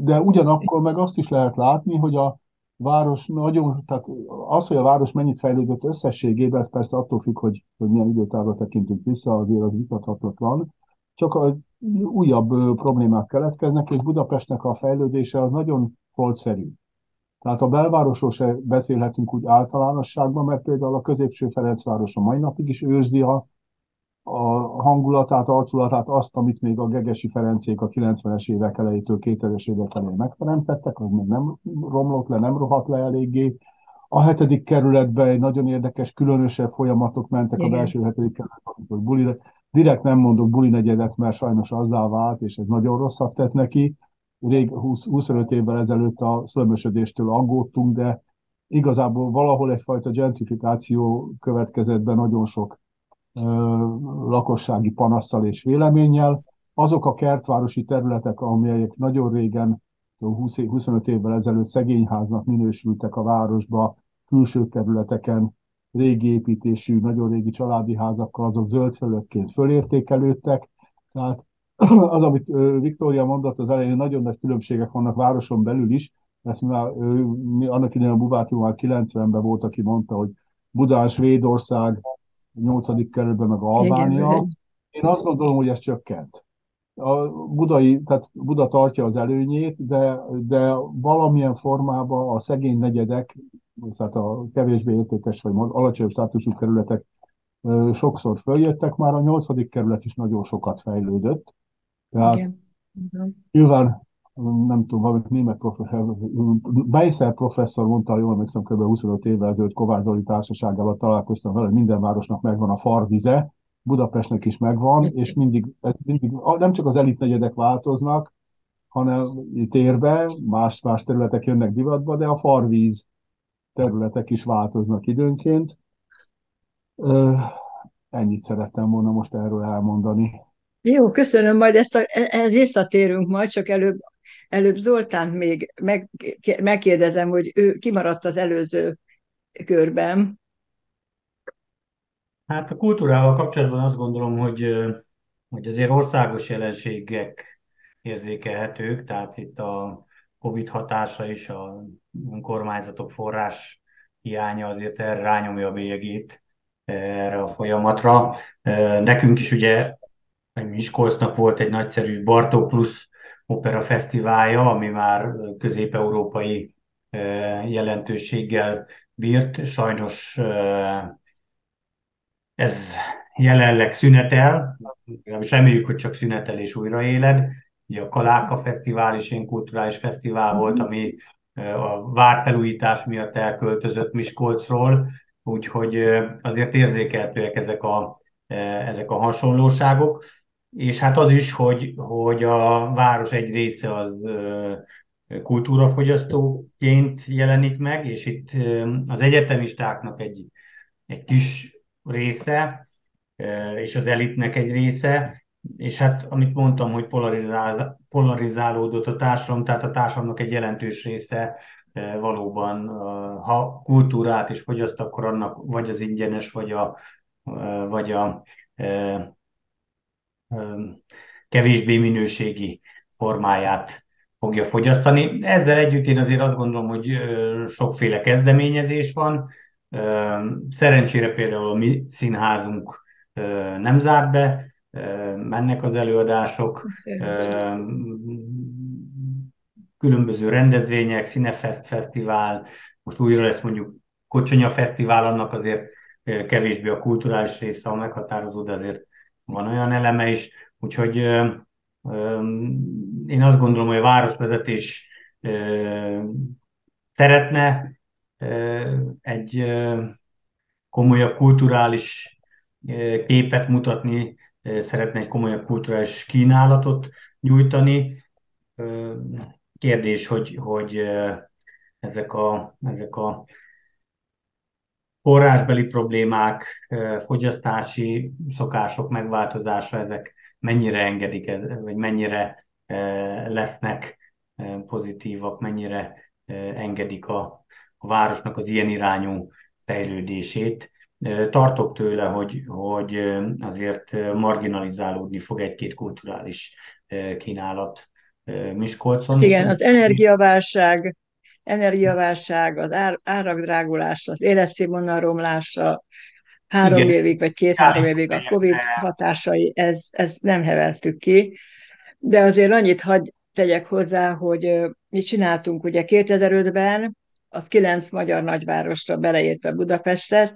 De ugyanakkor meg azt is lehet látni, hogy a város nagyon, tehát az, hogy a város mennyit fejlődött összességében, ez persze attól függ, hogy milyen időtávra tekintünk vissza, azért az vitathatatlan, csak a újabb problémák keletkeznek, és Budapestnek a fejlődése az nagyon foltszerű. Tehát a belvárosról se beszélhetünk úgy általánosságban, mert például a középső Ferencváros a mai napig is őrzi a hangulatát, arculatát, azt, amit még a gegesi Ferencék a 90-es évek elejétől, 2000-es évek elején megteremtettek, az még nem romlott le, nem rohadt le eléggé. A 7. kerületben egy nagyon érdekes, különösebb folyamatok mentek a belső 7. kerületben, buli, direkt nem mondok buli negyedet, mert sajnos azzá vált, és ez nagyon rosszat tett neki. Rég 25 évvel ezelőtt a szörmösödéstől aggódtunk, de igazából valahol egyfajta gentrifikáció következett be nagyon sok lakossági panasszal és véleménnyel. Azok a kertvárosi területek, amelyek nagyon régen, 20-25 évvel ezelőtt szegényháznak minősültek a városba, külső kerületeken, régi építésű, nagyon régi családi házakkal, azok zöld felületként fölértékelődtek. Tehát az, amit Viktória mondott az elején, nagyon nagy különbségek vannak városon belül is. Ezt már annak idején a Buváti már 90-ben volt, aki mondta, hogy Budán, Svédország, 8. kerületben meg Albánia. Igen. Én azt gondolom, hogy ez csökkent. Tehát Buda tartja az előnyét, de valamilyen formában a szegény negyedek, tehát a kevésbé értékes vagy alacsonyabb státusú kerületek sokszor följöttek, már a 8. kerület is nagyon sokat fejlődött. Tehát nyilván, nem tudom, valamit német professzor, Beiszer professzor mondta, jól emlékszem, kb. 25 évvel ezelőtt Kovács Zoli társaságával találkoztam vele, hogy minden városnak megvan a farvize, Budapestnek is megvan, és mindig nem csak az elitnegyedek változnak, hanem térbe, más területek jönnek divatba, de a farvíz területek is változnak időnként. Ennyit szerettem volna most erről elmondani. Jó, köszönöm, majd ehhez visszatérünk majd, csak előbb Zoltánt még megkérdezem, hogy ő kimaradt az előző körben. Hát a kultúrával kapcsolatban azt gondolom, hogy azért országos jelenségek érzékelhetők, tehát itt a Covid hatása és a önkormányzatok forrás hiánya azért erre rányomja a bélyegét erre a folyamatra. Nekünk is ugye Miskolcnak volt egy nagyszerű Bartók Plusz opera fesztiválja, ami már közép-európai jelentőséggel bírt. Sajnos ez jelenleg szünetel, reméljük, hogy csak szünetel és újraéled. Ugye a Kaláka Fesztivál is ilyen kulturális fesztivál volt, ami a várfelújítás miatt elköltözött Miskolcról, úgyhogy azért érzékelhetőek ezek a hasonlóságok. És hát az is, hogy a város egy része az kultúrafogyasztóként jelenik meg, és itt az egyetemistáknak egy kis része, és az elitnek egy része, és hát amit mondtam, hogy polarizálódott a társadalom, tehát a társadalomnak egy jelentős része valóban, ha kultúrát is fogyaszt, akkor annak vagy az ingyenes, vagy a kevésbé minőségi formáját fogja fogyasztani. Ezzel együtt én azért azt gondolom, hogy sokféle kezdeményezés van. Szerencsére például a mi színházunk nem zárt be, mennek az előadások, különböző rendezvények, Színefest fesztivál, most újra lesz mondjuk Kocsonya fesztivál, annak azért kevésbé a kulturális része a meghatározó, de azért van olyan eleme is, úgyhogy én azt gondolom, hogy a városvezetés szeretne egy komolyabb kulturális képet mutatni, szeretne egy komolyabb kulturális kínálatot nyújtani. Kérdés, hogy ezek a forrásbeli problémák, fogyasztási szokások megváltozása, ezek mennyire engedik, vagy mennyire lesznek pozitívak, mennyire engedik a városnak az ilyen irányú fejlődését. Tartok tőle, hogy azért marginalizálódni fog egy-két kulturális kínálat Miskolcon. Igen, az energiaválság, az árak drágulása, az életszínvonal romlása, 3 évig vagy 2-3 évig a Covid hatásai, ez nem heveltük ki. De azért annyit hadd tegyek hozzá, hogy mi csináltunk ugye 2005-ben, az 9 magyar nagyvárosra, beleértve Budapestet,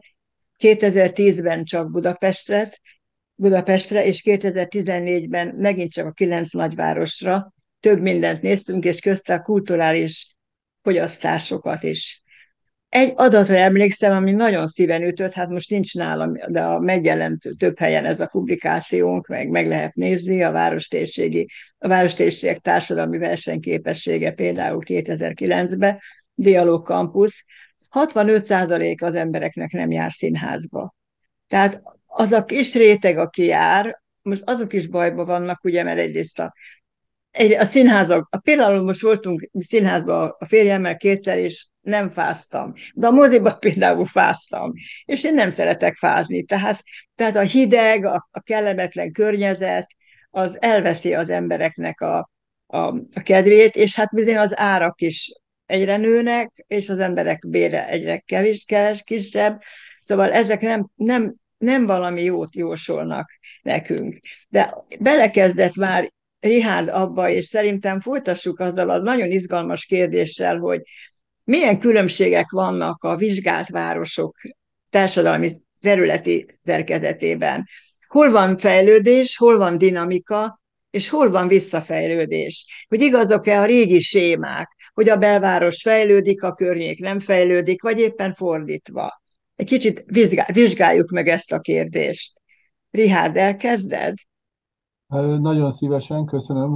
2010-ben csak Budapestre, és 2014-ben megint csak a 9 nagyvárosra. Több mindent néztünk, és közte a kulturális fogyasztásokat is. Egy adatra emlékszem, ami nagyon szíven ütött, hát most nincs nálam, de megjelent több helyen ez a publikációnk, meg lehet nézni, a Várostérségek Társadalmi Versenyképessége például 2009-ben, Dialog Campus, 65% az embereknek nem jár színházba. Tehát az a kis réteg, aki jár, most azok is bajban vannak, ugye, mert egyrészt a színházak, például most voltunk színházban a férjemmel kétszer, és nem fáztam. De a moziban például fáztam, és én nem szeretek fázni. Tehát a hideg, a kellemetlen környezet, az elveszi az embereknek a kedvét, és hát bizony az árak is egyre nőnek, és az emberek bére egyre kisebb. Szóval ezek nem valami jót jósolnak nekünk. De belekezdett már Richárd abba, és szerintem folytassuk azzal a nagyon izgalmas kérdéssel, hogy milyen különbségek vannak a vizsgált városok társadalmi területi szerkezetében. Hol van fejlődés, hol van dinamika, és hol van visszafejlődés. Hogy igazok-e a régi sémák, hogy a belváros fejlődik, a környék nem fejlődik, vagy éppen fordítva. Egy kicsit vizsgáljuk meg ezt a kérdést. Richárd, elkezded? Nagyon szívesen, köszönöm.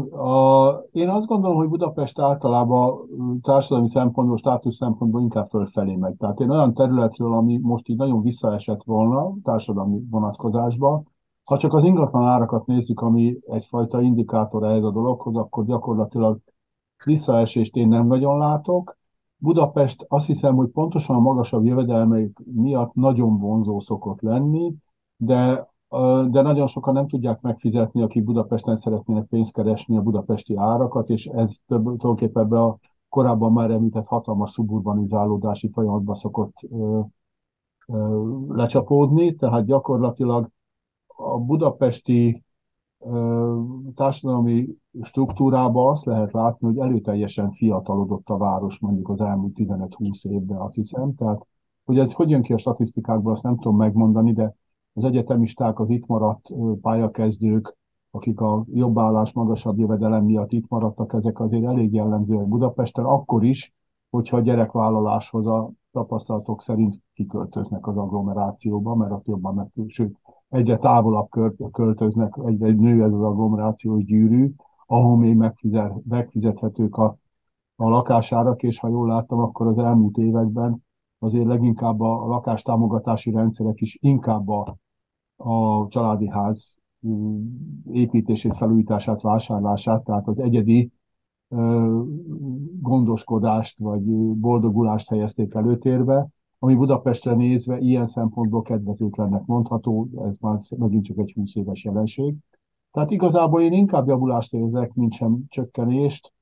Én azt gondolom, hogy Budapest általában társadalmi szempontból, státusz szempontból inkább fölfelé megy. Tehát én olyan területről, ami most így nagyon visszaesett volna társadalmi vonatkozásba, ha csak az ingatlan árakat nézzük, ami egyfajta indikátor ehhez a dologhoz, akkor gyakorlatilag visszaesést én nem nagyon látok. Budapest azt hiszem, hogy pontosan a magasabb jövedelmeik miatt nagyon vonzó szokott lenni, de nagyon sokan nem tudják megfizetni, akik Budapesten szeretnének pénzt keresni a budapesti árakat, és ez tulajdonképpen ebbe a korábban már említett hatalmas szuburbanizálódási folyamatba szokott lecsapódni, tehát gyakorlatilag a budapesti társadalmi struktúrában azt lehet látni, hogy előteljesen fiatalodott a város mondjuk az elmúlt 15-20 évben, azt hiszem. Tehát, hogy ez hogy jön ki a statisztikákból, azt nem tudom megmondani, de az egyetemisták, az itt maradt pályakezdők, akik a jobb állás, magasabb jövedelem miatt itt maradtak, ezek azért elég jellemzőek Budapesten, akkor is, hogyha a gyerekvállaláshoz a tapasztalatok szerint kiköltöznek az agglomerációba, mert ott jobban sőt, egyre távolabb költöznek, egyre nő ez az agglomerációs gyűrű, ahol még megfizethetők a lakásárak, és ha jól láttam, akkor az elmúlt években azért leginkább a lakástámogatási rendszerek is inkább a családi ház építését, felújítását, vásárlását, tehát az egyedi gondoskodást vagy boldogulást helyezték előtérbe, ami Budapestre nézve ilyen szempontból kedvezőtlennek mondható, ez már megint csak egy 20 éves jelenség. Tehát igazából én inkább javulást érzek, mint sem csökkenést,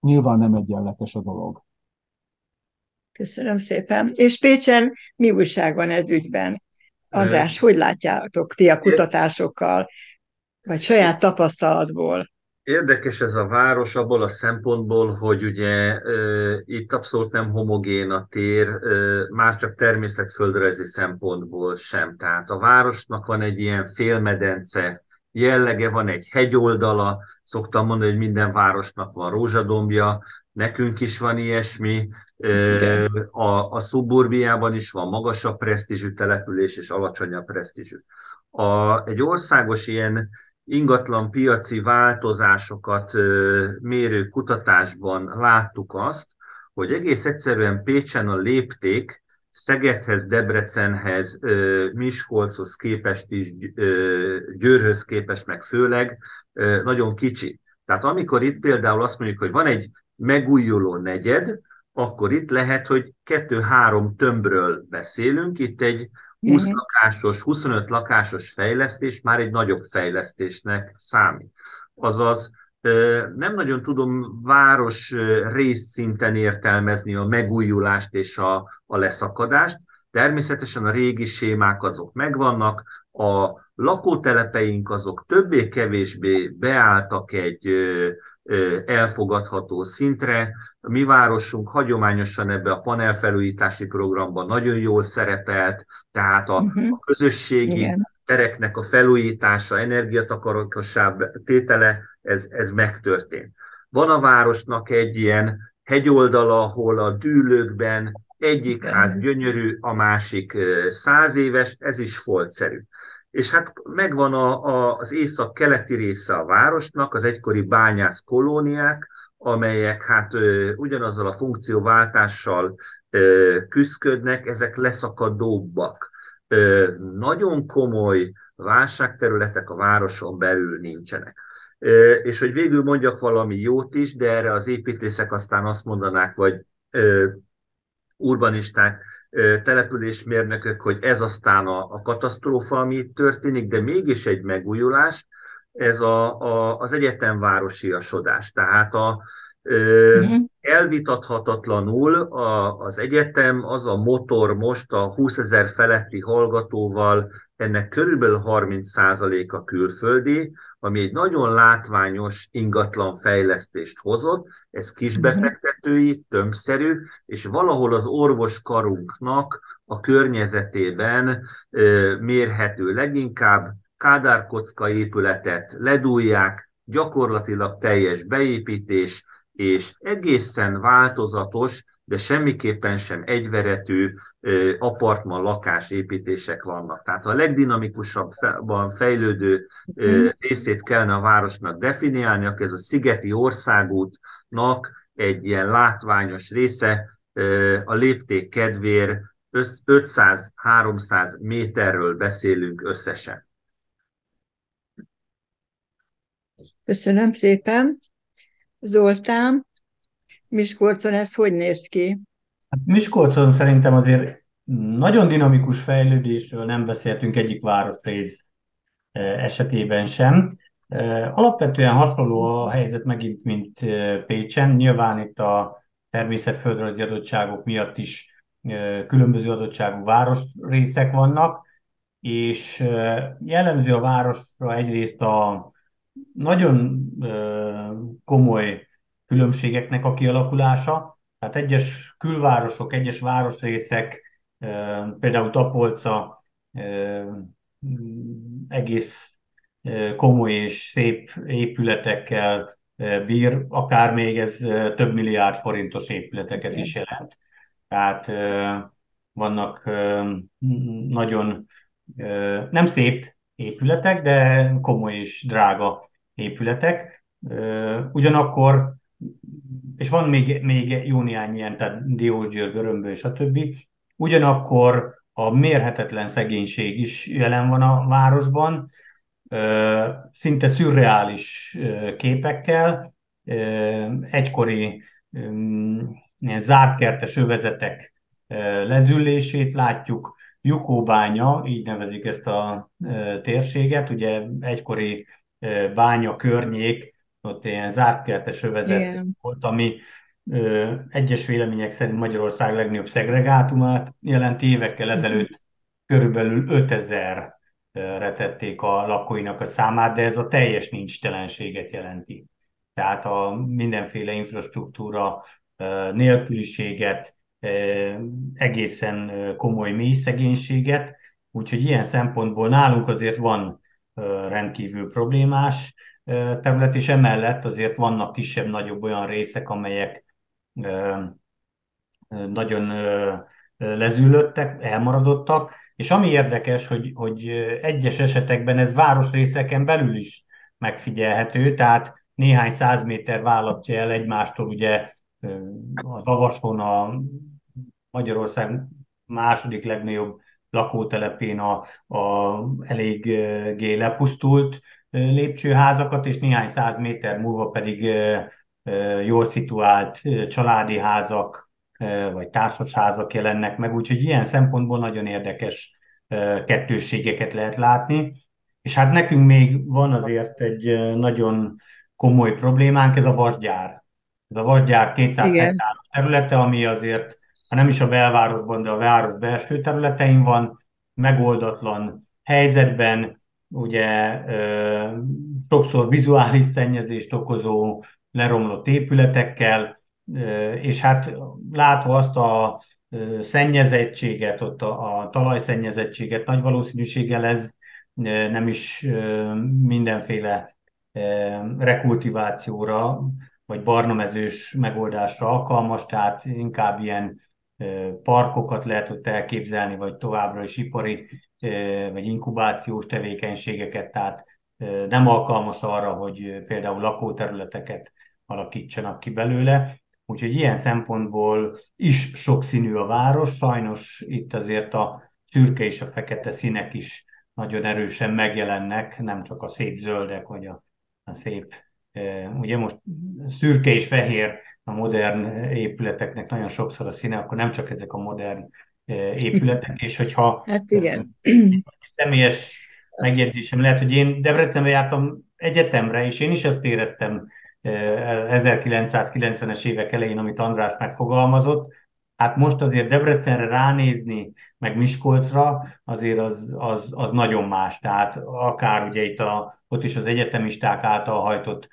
nyilván nem egyenletes a dolog. Köszönöm szépen. És Pécsen mi újság van ez ügyben? András, hogy látjátok ti a kutatásokkal, vagy saját tapasztalatból? Érdekes ez a város abból a szempontból, hogy ugye itt abszolút nem homogén a tér, már csak természetföldrajzi szempontból sem. Tehát a városnak van egy ilyen félmedence jellege, van egy hegyoldala, szoktam mondani, hogy minden városnak van rózsadombja, nekünk is van ilyesmi, a szuburbiában is van magasabb presztízsű település és alacsonyabb presztízsű. Egy országos ilyen ingatlan piaci változásokat mérő kutatásban láttuk azt, hogy egész egyszerűen Pécsen a lépték Szegedhez, Debrecenhez, Miskolchoz képest is, Győrhöz képest meg főleg nagyon kicsi. Tehát amikor itt például azt mondjuk, hogy van egy megújuló negyed, akkor itt lehet, hogy 2-3 tömbről beszélünk, itt egy 20 lakásos, 25 lakásos fejlesztés már egy nagyobb fejlesztésnek számít. Azaz nem nagyon tudom város részszinten értelmezni a megújulást és a leszakadást. Természetesen a régi sémák azok megvannak, a lakótelepeink azok többé-kevésbé beálltak egy elfogadható szintre. A mi városunk hagyományosan ebbe a panelfelújítási programban nagyon jól szerepelt, tehát a közösségi tereknek a felújítása, energiatakarékosabb tétele, ez megtörtént. Van a városnak egy ilyen hegyoldala, ahol a dűlőkben egyik ház gyönyörű, a másik 100 éves, ez is foltszerű. És hát megvan az észak-keleti része a városnak, az egykori bányász kolóniák, amelyek hát ugyanazzal a funkcióváltással küszködnek, ezek leszakadóbbak. Nagyon komoly válságterületek a városon belül nincsenek. És hogy végül mondjak valami jót is, de erre az építészek aztán azt mondanák, vagy urbanisták, településmérnökök, hogy ez aztán a katasztrófa, ami itt történik, de mégis egy megújulás, ez az egyetemvárosiasodás. Tehát elvitathatatlanul az egyetem, az a motor most a 20 000 feletti hallgatóval, ennek körülbelül 30% külföldi, ami egy nagyon látványos ingatlan fejlesztést hozott, ez kisbefektetői, tömszerű, és valahol az orvoskarunknak a környezetében mérhető leginkább. Kádárkocka épületet ledúlják, gyakorlatilag teljes beépítés, és egészen változatos, de semmiképpen sem egyveretű apartman lakás építések vannak. Tehát a legdinamikusabban fejlődő részét kellene a városnak definiálni, ez a Szigeti Országútnak egy ilyen látványos része, a lépték kedvéért 500-300 méterről beszélünk összesen. Köszönöm szépen. Zoltán, Miskolcon ez hogy néz ki? Hát Miskolcon szerintem azért nagyon dinamikus fejlődésről nem beszéltünk egyik városrész esetében sem. Alapvetően hasonló a helyzet megint, mint Pécsen. Nyilván itt a természet-földrajzi adottságok miatt is különböző adottságú városrészek vannak, és jellemző a városra egyrészt a nagyon komoly különbségeknek a kialakulása, tehát egyes külvárosok, egyes városrészek, például Tapolca egész komoly és szép épületekkel bír, akár még ez több milliárd forintos épületeket is jelent. Tehát vannak nagyon nem szép épületek, de komoly és drága épületek. Ugyanakkor, és van még jó néhány ilyen, tehát Diósgyőr, Görömböl és a többi, ugyanakkor a mérhetetlen szegénység is jelen van a városban, szinte szürreális képekkel, egykori zártkertes övezetek lezüllését látjuk, Jukóbánya, így nevezik ezt a térséget, ugye egykori bánya környék, ott ilyen zártkertes övezet volt, ami egyes vélemények szerint Magyarország legnagyobb szegregátumát jelent. Évekkel ezelőtt körülbelül 5000-re tették a lakóinak a számát, de ez a teljes nincstelenséget jelenti. Tehát a mindenféle infrastruktúra nélküliséget, egészen komoly mély szegénységet, úgyhogy ilyen szempontból nálunk azért van rendkívül problémás terület, és emellett azért vannak kisebb-nagyobb olyan részek, amelyek nagyon lezüllöttek, elmaradottak, és ami érdekes, hogy egyes esetekben ez városrészeken belül is megfigyelhető, tehát néhány 100 méter választja el egymástól ugye a Davason, a Magyarország második legnagyobb lakótelepén a eléggé lepusztult lépcsőházakat, és néhány 100 méter múlva pedig jól szituált családi házak vagy társasházak jelennek meg, úgyhogy ilyen szempontból nagyon érdekes kettősségeket lehet látni. És hát nekünk még van azért egy nagyon komoly problémánk, ez a vasgyár. Ez a vasgyár 200 hektáros területe, ami azért, ha nem is a belvárosban, de a város belső területein van, megoldatlan helyzetben, ugye sokszor vizuális szennyezést okozó leromlott épületekkel, és hát látva azt a szennyezettséget, ott a talajszennyezettséget, nagy valószínűséggel ez nem is mindenféle rekultivációra vagy barnamezős megoldásra alkalmas, tehát inkább ilyen parkokat lehet ott elképzelni, vagy továbbra is ipari vagy inkubációs tevékenységeket, tehát nem alkalmas arra, hogy például lakóterületeket alakítsanak ki belőle. Úgyhogy ilyen szempontból is sokszínű a város, sajnos itt azért a szürke és a fekete színek is nagyon erősen megjelennek, nem csak a szép zöldek, vagy a szép, ugye most szürke és fehér a modern épületeknek nagyon sokszor a színe, akkor nem csak ezek a modern épületek, és hogyha hát igen. Személyes megjegyzésem lehet, hogy én Debrecenben jártam egyetemre, és én is ezt éreztem 1990-es évek elején, amit András megfogalmazott. Hát most azért Debrecenre ránézni, meg Miskolcra, azért az nagyon más. Tehát akár ugye itt ott is az egyetemisták által hajtott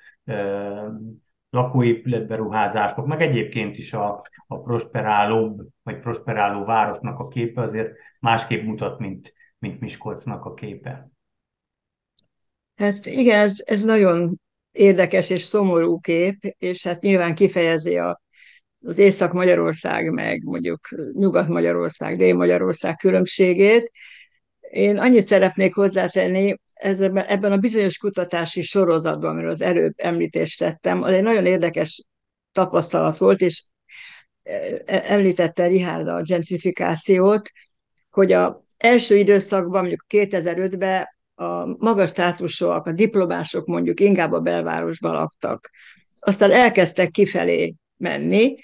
lakóépületberuházások, meg egyébként is a prosperálóbb, vagy prosperáló városnak a képe azért másképp mutat, mint Miskolcnak a képe. Hát igen, ez nagyon érdekes és szomorú kép, és hát nyilván kifejezi az Észak-Magyarország, meg mondjuk Nyugat-Magyarország, Dél-Magyarország különbségét. Én annyit szeretnék hozzátenni, ebben a bizonyos kutatási sorozatban, amiről az előbb említést tettem, az egy nagyon érdekes tapasztalat volt, és említette Richárd a gentrifikációt, hogy az első időszakban, mondjuk 2005-ben a magas státusúak, a diplomások mondjuk inkább a belvárosban laktak. Aztán elkezdtek kifelé menni,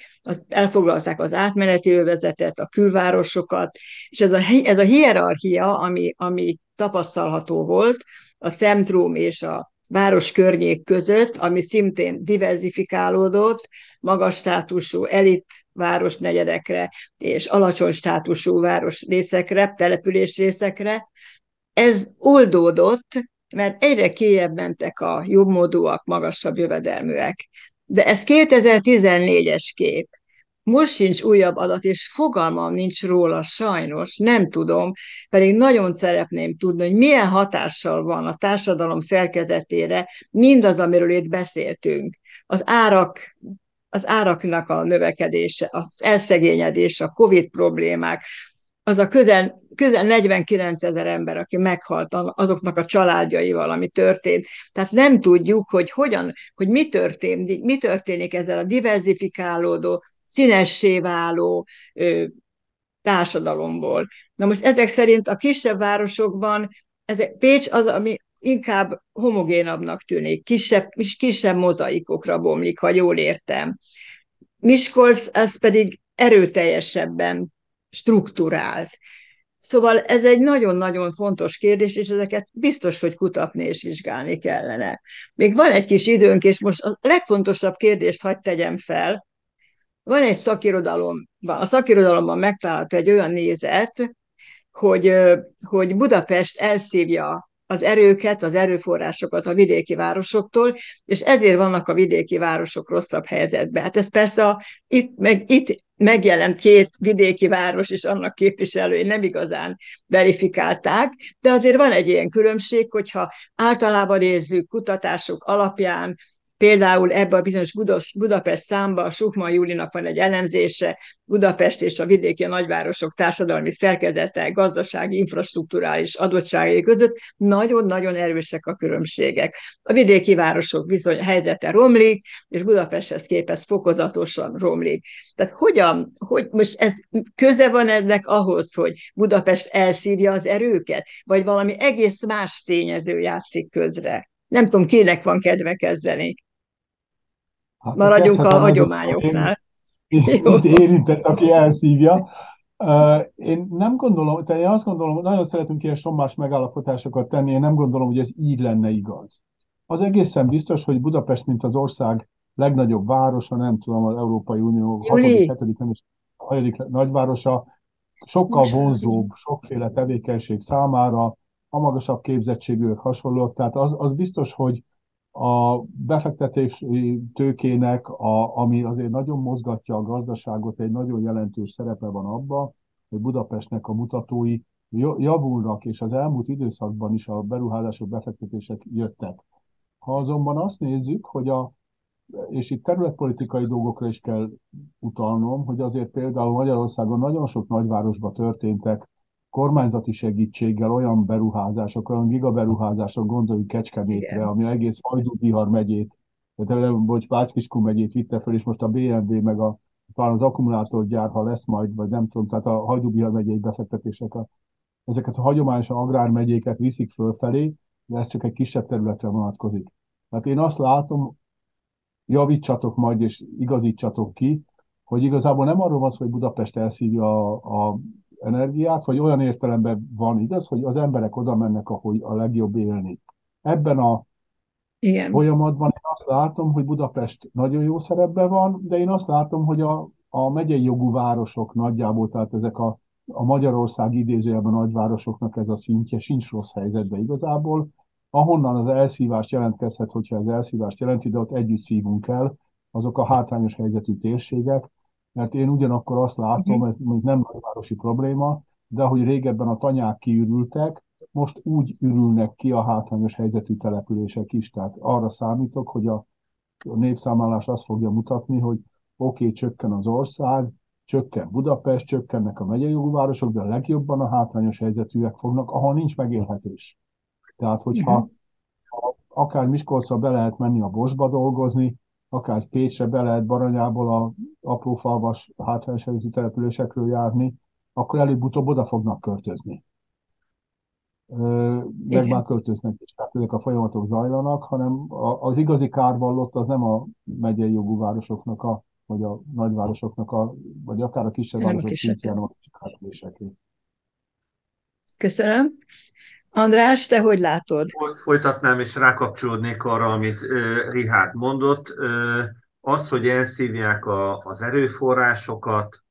elfoglalták az átmeneti övezetet, a külvárosokat, és ez a hierarchia, ami tapasztalható volt a centrum és a város környék között, ami szintén diverzifikálódott, magas státusú elit városnegyedekre és alacsony státusú városrészekre, településrészekre, ez oldódott, mert egyre kijebb mentek a jobbmódúak, magasabb jövedelműek. De ez 2014-es kép. Most sincs újabb adat, és fogalmam nincs róla, sajnos, nem tudom, pedig nagyon szeretném tudni, hogy milyen hatással van a társadalom szerkezetére mindaz, amiről itt beszéltünk. Az áraknak a növekedése, az elszegényedés, a COVID problémák, az a közel 49 000 ember, aki meghalt, azoknak a családjaival, ami történt. Tehát nem tudjuk, hogy mi történik ezzel a diverzifikálódó, színessé váló társadalomból. Na most ezek szerint a kisebb városokban, Pécs az, ami inkább homogénabbnak tűnik, kisebb mozaikokra bomlik, ha jól értem. Miskolc, ez pedig erőteljesebben strukturált. Szóval ez egy nagyon-nagyon fontos kérdés, és ezeket biztos, hogy kutatni és vizsgálni kellene. Még van egy kis időnk, és most a legfontosabb kérdést hadd tegyem fel. Van egy szakirodalomban, a szakirodalomban megtalálható egy olyan nézet, hogy Budapest elszívja az erőket, az erőforrásokat a vidéki városoktól, és ezért vannak a vidéki városok rosszabb helyzetben. Hát ez persze itt megjelent két vidéki város, és annak képviselői nem igazán verifikálták, de azért van egy ilyen különbség, hogyha általában nézzük kutatások alapján, például ebben a bizonyos Budapest számban, Suchman Júlinak van egy elemzése, Budapest és a vidéki nagyvárosok társadalmi szerkezete, gazdasági, infrastrukturális adottságai között nagyon-nagyon erősek a különbségek. A vidéki városok bizony helyzete romlik, és Budapesthez képest fokozatosan romlik. Tehát hogy most ez köze van ennek ahhoz, hogy Budapest elszívja az erőket, vagy valami egész más tényező játszik közre? Nem tudom, kinek van kedve kezdeni. Maradjunk a hagyományoknál. Érintett, aki elszívja. Én nem gondolom, tehát én azt gondolom, nagyon szeretünk ilyen sommás megállapotásokat tenni, én nem gondolom, hogy ez így lenne igaz. Az egészen biztos, hogy Budapest, mint az ország legnagyobb városa, nem tudom, az Európai Unió 6., 7. és 6. nagyvárosa, sokkal vonzóbb sokféle tevékenység számára, a magasabb képzettségűek hasonlók, tehát az biztos, hogy a befektetési tőkének, ami azért nagyon mozgatja a gazdaságot, egy nagyon jelentős szerepe van abban, hogy Budapestnek a mutatói javulnak, és az elmúlt időszakban is a beruházások, befektetések jöttek. Ha azonban azt nézzük, hogy és itt területpolitikai dolgokra is kell utalnom, hogy azért például Magyarországon nagyon sok nagyvárosban történtek kormányzati segítséggel olyan beruházások, olyan gigaberuházások, gondoljuk Kecskemétre, igen, ami egész Hajdúbihar megyét, vagy Pács-Kiskun megyét vitte fel, és most a BMW meg talán az akkumulátorgyár, ha lesz majd, vagy nem tudom, tehát a Hajdúbihar megyei befektetéseket, ezeket a hagyományos agrármegyéket viszik fölfelé, de ez csak egy kisebb területre vonatkozik. Tehát én azt látom, javítsatok majd és igazítsatok ki, hogy igazából nem arról van szó, hogy Budapest elszívja a energiát, vagy olyan értelemben van igaz, hogy az emberek oda mennek, ahogy a legjobb élni. Ebben a folyamatban én azt látom, hogy Budapest nagyon jó szerepben van, de én azt látom, hogy a megyei jogú városok nagyjából, tehát ezek a Magyarország idézőjelben nagyvárosoknak ez a szintje sincs rossz helyzetben igazából, ahonnan az elszívás jelentkezhet, hogyha az elszívás jelenti, de ott együtt szívunk el azok a hátrányos helyzetű térségek, mert én ugyanakkor azt látom, ez nem nagyvárosi probléma, de hogy régebben a tanyák kiürültek, most úgy ürülnek ki a hátrányos helyzetű települések is. Tehát arra számítok, hogy a népszámlálás azt fogja mutatni, hogy oké, csökken az ország, csökken Budapest, csökkennek a megyei jogú városok, de a legjobban a hátrányos helyzetűek fognak, ahol nincs megélhetés. Tehát, hogyha akár Miskolcra be lehet menni a Bosba dolgozni, akár Pécsre be lehet Baranyából a aprófalvas hátrányos helyzetű településekről járni, akkor előbb-utóbb oda fognak költözni. Meg már költöznek is, tehát ezek a folyamatok zajlanak, hanem az igazi kárvallott az nem a megyei jogú városoknak, vagy a nagyvárosoknak, vagy akár a kisebb városok szintjén a kártéléseké. Köszönöm. András, te hogy látod? Folytatnám és rákapcsolódnék arra, amit Richárd mondott. Az, hogy elszívják az erőforrásokat,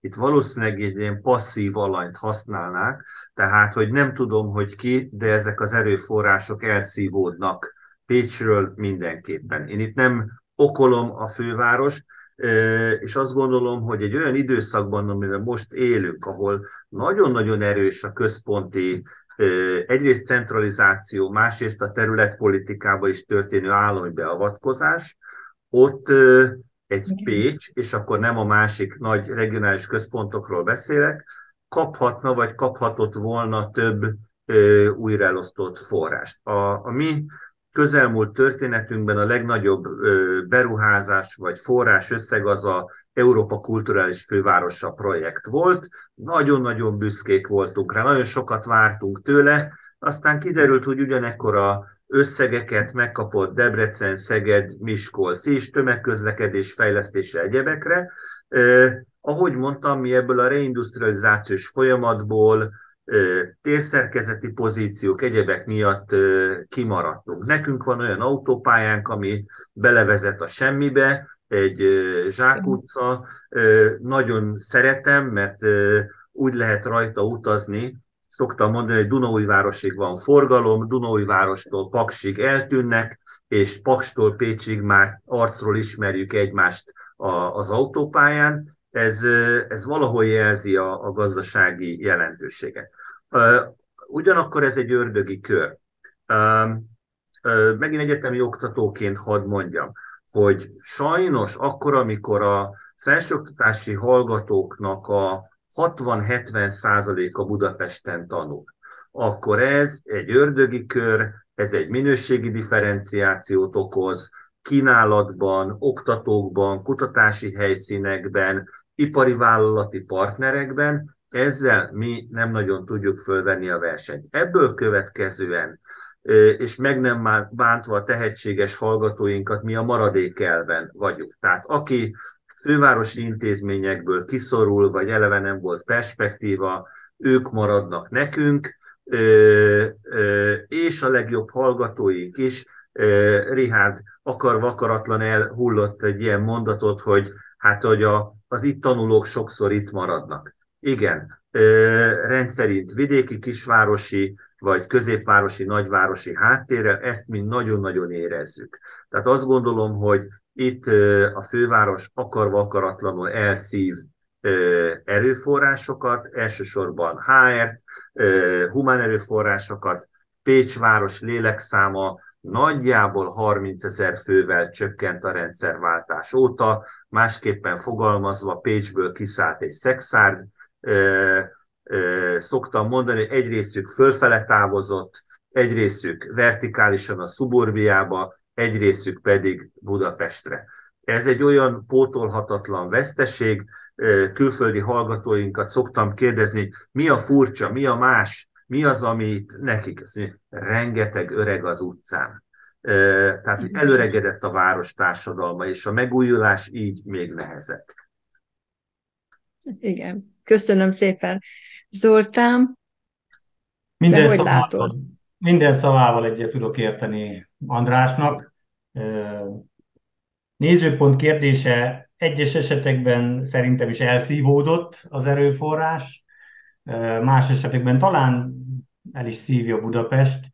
itt valószínűleg egy ilyen passzív alanyt használnák, tehát, hogy nem tudom, hogy ki, de ezek az erőforrások elszívódnak Pécsről mindenképpen. Én itt nem okolom a fővárost, és azt gondolom, hogy egy olyan időszakban, amiben most élünk, ahol nagyon-nagyon erős a központi, egyrészt centralizáció, másrészt a területpolitikába is történő állami beavatkozás, ott egy Pécs, és akkor nem a másik nagy regionális központokról beszélek, kaphatna vagy kaphatott volna több újraelosztott forrást. A mi közelmúlt történetünkben a legnagyobb beruházás vagy forrás összeg az a Európa Kulturális Fővárosa projekt volt. Nagyon-nagyon büszkék voltunk rá, nagyon sokat vártunk tőle, aztán kiderült, hogy ugyanekkora összegeket megkapott Debrecen, Szeged, Miskolc és tömegközlekedés fejlesztése egyebekre. Ahogy mondtam, mi ebből a reindustrializációs folyamatból térszerkezeti pozíciók, egyebek miatt kimaradtunk. Nekünk van olyan autópályánk, ami belevezet a semmibe, egy zsákutca. Nagyon szeretem, mert úgy lehet rajta utazni, szoktam mondani, hogy Dunaújvárosig van forgalom, Dunaújvárostól Paksig eltűnnek, és Pakstól Pécsig már arcról ismerjük egymást az autópályán. Ez valahol jelzi a gazdasági jelentőséget. Ugyanakkor ez egy ördögi kör. Megint egyetemi oktatóként hadd mondjam, hogy sajnos akkor, amikor a felsőoktatási hallgatóknak a 60-70%-a Budapesten tanul, akkor ez egy ördögi kör, ez egy minőségi differenciációt okoz kínálatban, oktatókban, kutatási helyszínekben, ipari vállalati partnerekben, ezzel mi nem nagyon tudjuk fölvenni a versenyt. Ebből következően, és meg nem bántva a tehetséges hallgatóinkat, mi a maradék elven vagyunk. Tehát aki fővárosi intézményekből kiszorul, vagy eleve nem volt perspektíva, ők maradnak nekünk, és a legjobb hallgatóink is. Richárd akarva-akaratlan elhullott egy ilyen mondatot, hogy az itt tanulók sokszor itt maradnak. Igen, rendszerint vidéki, kisvárosi, vagy középvárosi, nagyvárosi háttérrel, ezt mi nagyon-nagyon érezzük. Tehát azt gondolom, hogy itt a főváros akarva-akaratlanul elszív erőforrásokat, elsősorban HR-t, humán erőforrásokat. Pécsváros lélekszáma nagyjából 30 000 fővel csökkent a rendszerváltás óta, másképpen fogalmazva Pécsből kiszállt egy szexárd. Szoktam mondani, hogy egy részük fölfele távozott, egy részük vertikálisan a szuburbiába, egy részük pedig Budapestre. Ez egy olyan pótolhatatlan veszteség, külföldi hallgatóinkat szoktam kérdezni, mi a furcsa, mi a más, mi az, amit nekik, rengeteg öreg az utcán. Tehát előregedett a város társadalma, és a megújulás így még nehezebb. Igen, köszönöm szépen. Zoltán, te hogy látod? Minden szavával egyet tudok érteni Andrásnak. Nézőpont kérdése egyes esetekben szerintem is elszívódott az erőforrás, más esetekben talán el is szívja Budapest.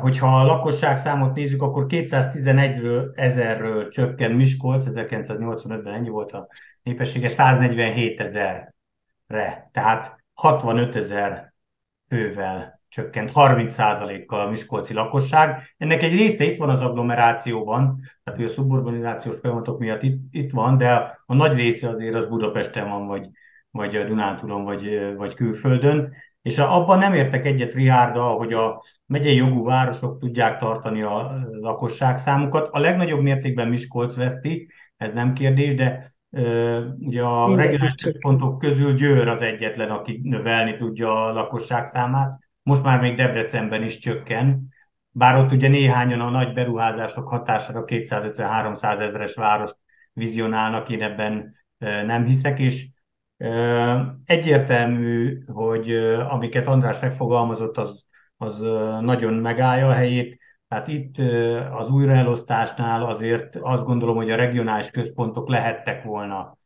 Hogyha a lakosság számot nézzük, akkor 211 000-ről csökken Miskolc, 1985-ben ennyi volt a népessége, 147 000-re, tehát 65 000 fővel csökkent, 30%-kal a miskolci lakosság. Ennek egy része itt van az agglomerációban, tehát a szuburbanizációs folyamatok miatt itt van, de a nagy része azért az Budapesten van, vagy a Dunántúlon, vagy külföldön. És abban nem értek egyet Richárddal, hogy a megyei jogú városok tudják tartani a lakosságszámukat. A legnagyobb mértékben Miskolc veszti, ez nem kérdés, de ugye a regionális központok közül Győr az egyetlen, aki növelni tudja a lakosság számát. Most már még Debrecenben is csökken, bár ott ugye néhányan a nagy beruházások hatására 250-300 000-es várost vizionálnak, én ebben nem hiszek, és egyértelmű, hogy amiket András megfogalmazott, az nagyon megállja a helyét. Tehát itt az újraelosztásnál azért azt gondolom, hogy a regionális központok lehettek volna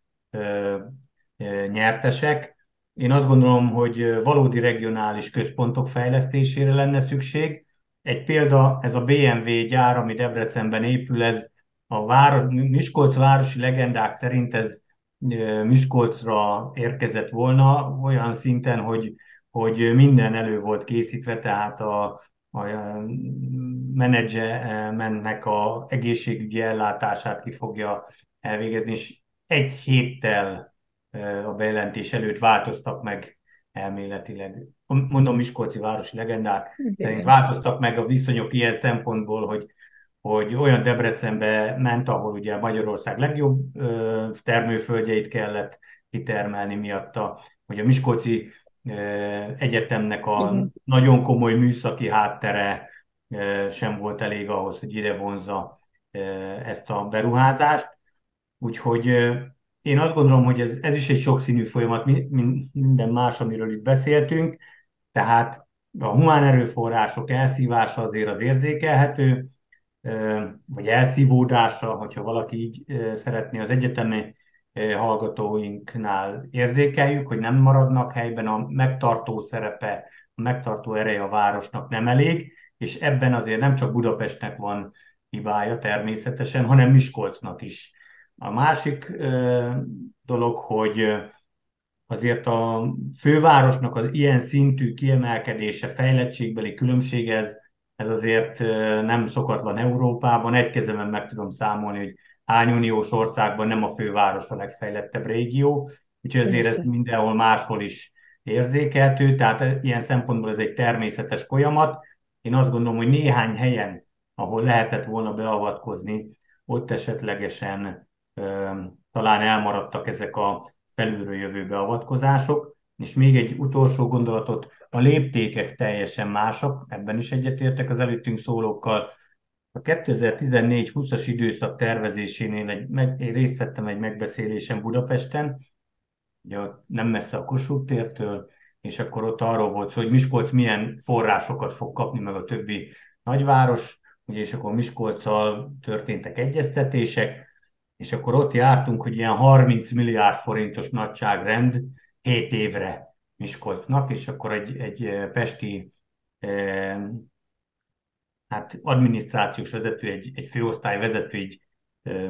nyertesek. Én azt gondolom, hogy valódi regionális központok fejlesztésére lenne szükség. Egy példa, ez a BMW gyár, ami Debrecenben épül, ez a Miskolc városi legendák szerint ez Miskolcra érkezett volna olyan szinten, hogy minden elő volt készítve, tehát a menedzsmentnek a egészségügyi ellátását ki fogja elvégezni, és egy héttel a bejelentés előtt változtak meg elméletileg. Mondom, miskolci városi legendák szerint változtak meg a viszonyok ilyen szempontból, hogy olyan Debrecenbe ment, ahol ugye Magyarország legjobb termőföldjeit kellett kitermelni miatta, hogy a Miskolci Egyetemnek a nagyon komoly műszaki háttere sem volt elég ahhoz, hogy ide vonzza ezt a beruházást. Úgyhogy én azt gondolom, hogy ez is egy sokszínű folyamat, minden más, amiről itt beszéltünk. Tehát a humán erőforrások elszívása azért az érzékelhető, vagy elszívódása, hogyha valaki így szeretné, az egyetemi hallgatóinknál érzékeljük, hogy nem maradnak helyben, a megtartó szerepe, a megtartó ereje a városnak nem elég, és ebben azért nem csak Budapestnek van hibája természetesen, hanem Miskolcnak is. A másik dolog, hogy azért a fővárosnak az ilyen szintű kiemelkedése, fejlettségbeli különbség, ez azért nem szokatlan Európában. Egy kezemen meg tudom számolni, hogy hány uniós országban nem a főváros a legfejlettebb régió, úgyhogy azért ez mindenhol máshol is érzékelhető, tehát ilyen szempontból ez egy természetes folyamat. Én azt gondolom, hogy néhány helyen, ahol lehetett volna beavatkozni, ott esetlegesen talán elmaradtak ezek a felülről jövő beavatkozások. És még egy utolsó gondolatot, a léptékek teljesen másak, ebben is egyetértek az előttünk szólókkal. A 2014-20-as időszak tervezésénél én részt vettem egy megbeszélésen Budapesten, ugye nem messze a Kossuth tértől, és akkor ott arról volt szó, hogy Miskolc milyen forrásokat fog kapni, meg a többi nagyváros, ugye, és akkor Miskolccal történtek egyeztetések, és akkor ott jártunk, hogy ilyen 30 milliárd forintos nagyságrend 7 évre Miskolcnak, és akkor egy pesti hát adminisztrációs vezető, egy főosztály vezető így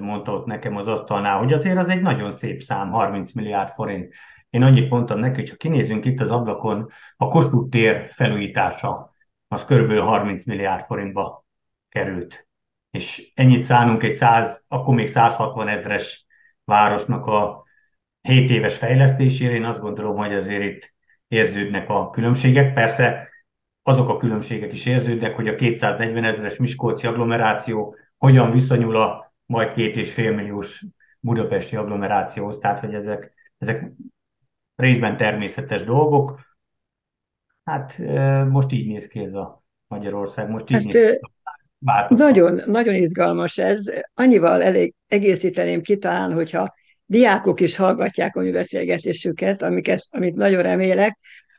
mondta ott nekem az asztalnál, hogy azért az egy nagyon szép szám, 30 milliárd forint. Én annyit mondtam neki, hogy ha kinézünk itt az ablakon, a Kossuth tér felújítása, az körülbelül 30 milliárd forintba került. És ennyit szánunk egy 100, akkor még 160 ezres városnak a 7 éves fejlesztésére. Én azt gondolom, hogy azért itt érződnek a különbségek. Persze azok a különbségek is érződnek, hogy a 240 ezres miskolci agglomeráció hogyan viszonyul a majd 2,5 milliós budapesti agglomerációhoz. Tehát, hogy ezek részben természetes dolgok. Hát most így néz ki ez a Magyarország, most így néz ki Nagyon, nagyon izgalmas ez. Annyival elég egészíteném ki talán, hogyha diákok is hallgatják a mi beszélgetésüket, amit nagyon remélek,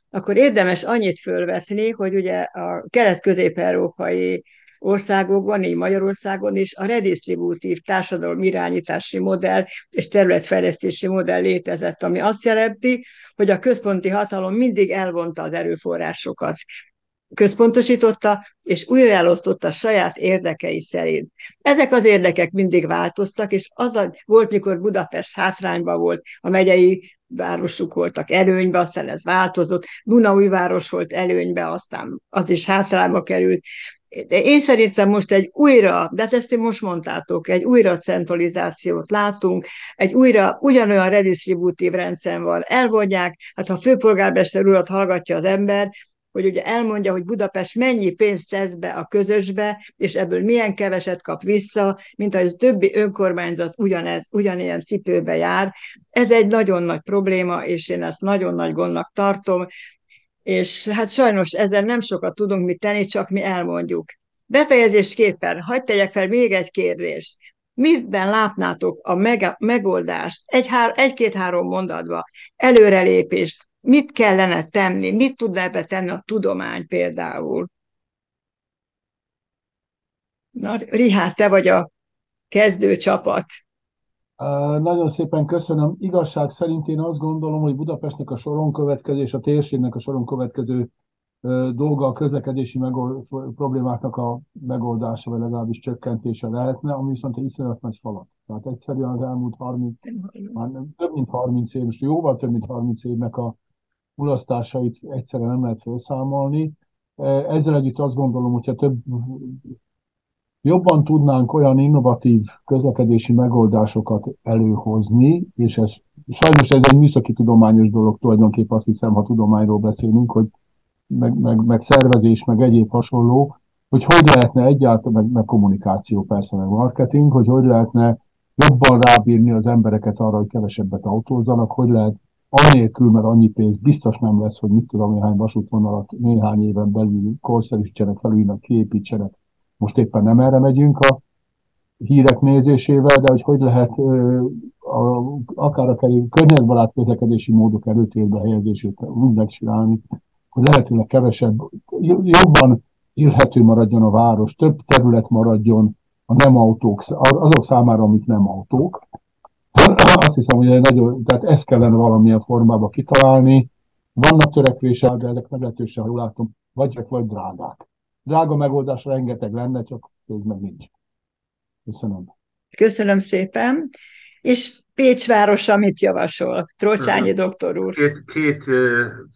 akkor érdemes annyit fölvetni, hogy ugye a kelet-közép-európai országokban, így Magyarországon is a redisztributív társadalom irányítási modell és területfejlesztési modell létezett, ami azt jelenti, hogy a központi hatalom mindig elvonta az erőforrásokat, központosította, és újraelosztotta saját érdekei szerint. Ezek az érdekek mindig változtak, és volt, mikor Budapest hátrányban volt, a megyei városuk voltak előnyben, aztán ez változott, Dunaújváros volt előnyben, aztán az is hátrányba került. De én szerintem most egy újra centralizációt látunk, egy újra ugyanolyan redisztributív rendszer van. Elvonják, hát ha a főpolgármester urat hallgatja az ember, hogy ugye elmondja, hogy Budapest mennyi pénzt tesz be a közösbe, és ebből milyen keveset kap vissza, mint ahogy az többi önkormányzat ugyanilyen cipőbe jár. Ez egy nagyon nagy probléma, és én ezt nagyon nagy gondnak tartom, és hát sajnos ezzel nem sokat tudunk mit tenni, csak mi elmondjuk. Befejezésképpen hadd tegyek fel még egy kérdést. Miben látnátok a megoldást, egy-két-három mondatban, előrelépést? Mit kellene tenni? Mit tudná ebbe tenni a tudomány például? Na, Richárd, te vagy a kezdő csapat. Nagyon szépen köszönöm. Igazság szerint én azt gondolom, hogy Budapestnek a soron következő és a térségnek a soron következő dolga a közlekedési problémáknak a megoldása, vagy legalábbis csökkentése lehetne, ami viszont egy iszonyatos falat. Tehát egyszerűen az elmúlt több mint 30 évnek a mulasztásait egyszerűen nem lehet felszámolni. Ezzel együtt azt gondolom, hogyha jobban tudnánk olyan innovatív közlekedési megoldásokat előhozni, és sajnos ez egy műszaki tudományos dolog tulajdonképpen, azt hiszem, ha tudományról beszélünk, hogy meg szervezés, meg egyéb hasonló, hogy lehetne egyáltalán, meg kommunikáció persze, meg marketing, hogy lehetne jobban rábírni az embereket arra, hogy kevesebbet autózzanak, hogy lehet anélkül, mert annyi pénz biztos nem lesz, hogy mit tudom, néhány vasútvonalat néhány éven belül korszerűsítsenek, felülnek, kiépítsenek. Most éppen nem erre megyünk a hírek nézésével, de hogy lehet akár a környezetbarát közlekedési módok előtérbe helyezését úgy megcsinálni, hogy lehetőleg kevesebb, jobban élhető maradjon a város, több terület maradjon a nem autók, azok számára, amik nem autók. Azt hiszem, hogy tehát ezt kellene valamilyen formába kitalálni. Vannak törekvések, de ezek meglehetősen, jól látom, vagy drágák. Drága megoldás rengeteg lenne, csak pénz meg nincs. Köszönöm. Köszönöm szépen. És Pécs városa mit javasol? Trócsányi doktor úr. Két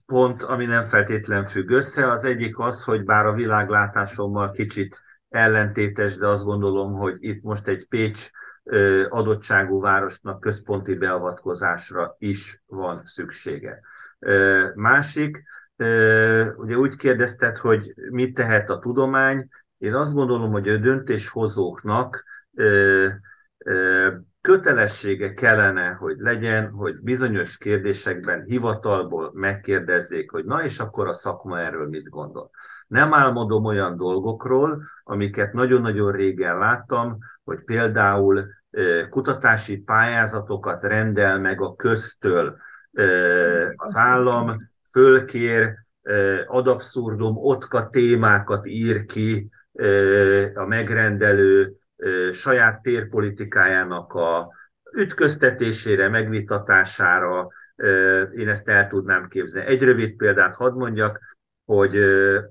pont, ami nem feltétlen függ össze. Az egyik az, hogy bár a világlátásommal kicsit ellentétes, de azt gondolom, hogy itt most egy Pécs adottságú városnak központi beavatkozásra is van szüksége. Másik, ugye úgy kérdezted, hogy mit tehet a tudomány. Én azt gondolom, hogy a döntéshozóknak kötelessége kellene, hogy legyen, hogy bizonyos kérdésekben hivatalból megkérdezzék, hogy na és akkor a szakma erről mit gondol. Nem álmodom olyan dolgokról, amiket nagyon-nagyon régen láttam, hogy például kutatási pályázatokat rendel meg a köztől az állam, fölkér, ad abszurdum, otka témákat ír ki a megrendelő saját térpolitikájának a ütköztetésére, megvitatására. Én ezt el tudnám képzelni. Egy rövid példát hadd mondjak, hogy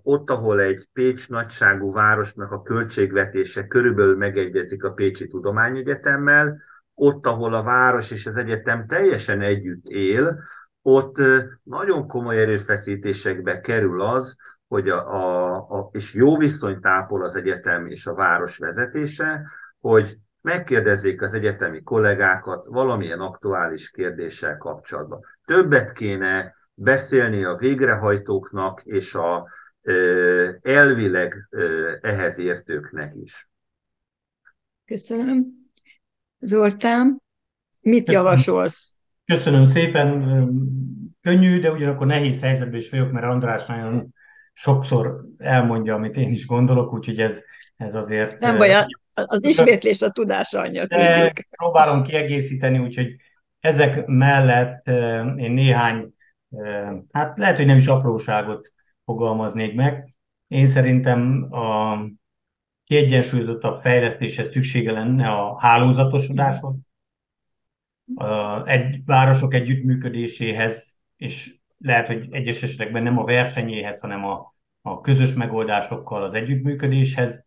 ott, ahol egy Pécs nagyságú városnak a költségvetése körülbelül megegyezik a Pécsi Tudományegyetemmel, ott, ahol a város és az egyetem teljesen együtt él, ott nagyon komoly erőfeszítésekbe kerül az, hogy és jó viszonyt tápol az egyetem és a város vezetése, hogy megkérdezzék az egyetemi kollégákat valamilyen aktuális kérdéssel kapcsolatban. Többet kéne beszélni a végrehajtóknak és a elvileg ehhez értőknek is. Köszönöm. Zoltán, mit javasolsz? Köszönöm szépen. Könnyű, de ugyanakkor nehéz helyzetben is vagyok, mert András nagyon sokszor elmondja, amit én is gondolok, úgyhogy ez azért... Nem baj, az ismétlés a tudás anyja, tudjuk. Próbálom kiegészíteni, úgyhogy ezek mellett én néhány, hát lehet, hogy nem is apróságot fogalmaznék meg. Én szerintem a kiegyensúlyozottabb fejlesztéshez szüksége lenne a hálózatosodáshoz, városok együttműködéséhez, és lehet, hogy egyes esetekben nem a versenyéhez, hanem a közös megoldásokkal az együttműködéshez.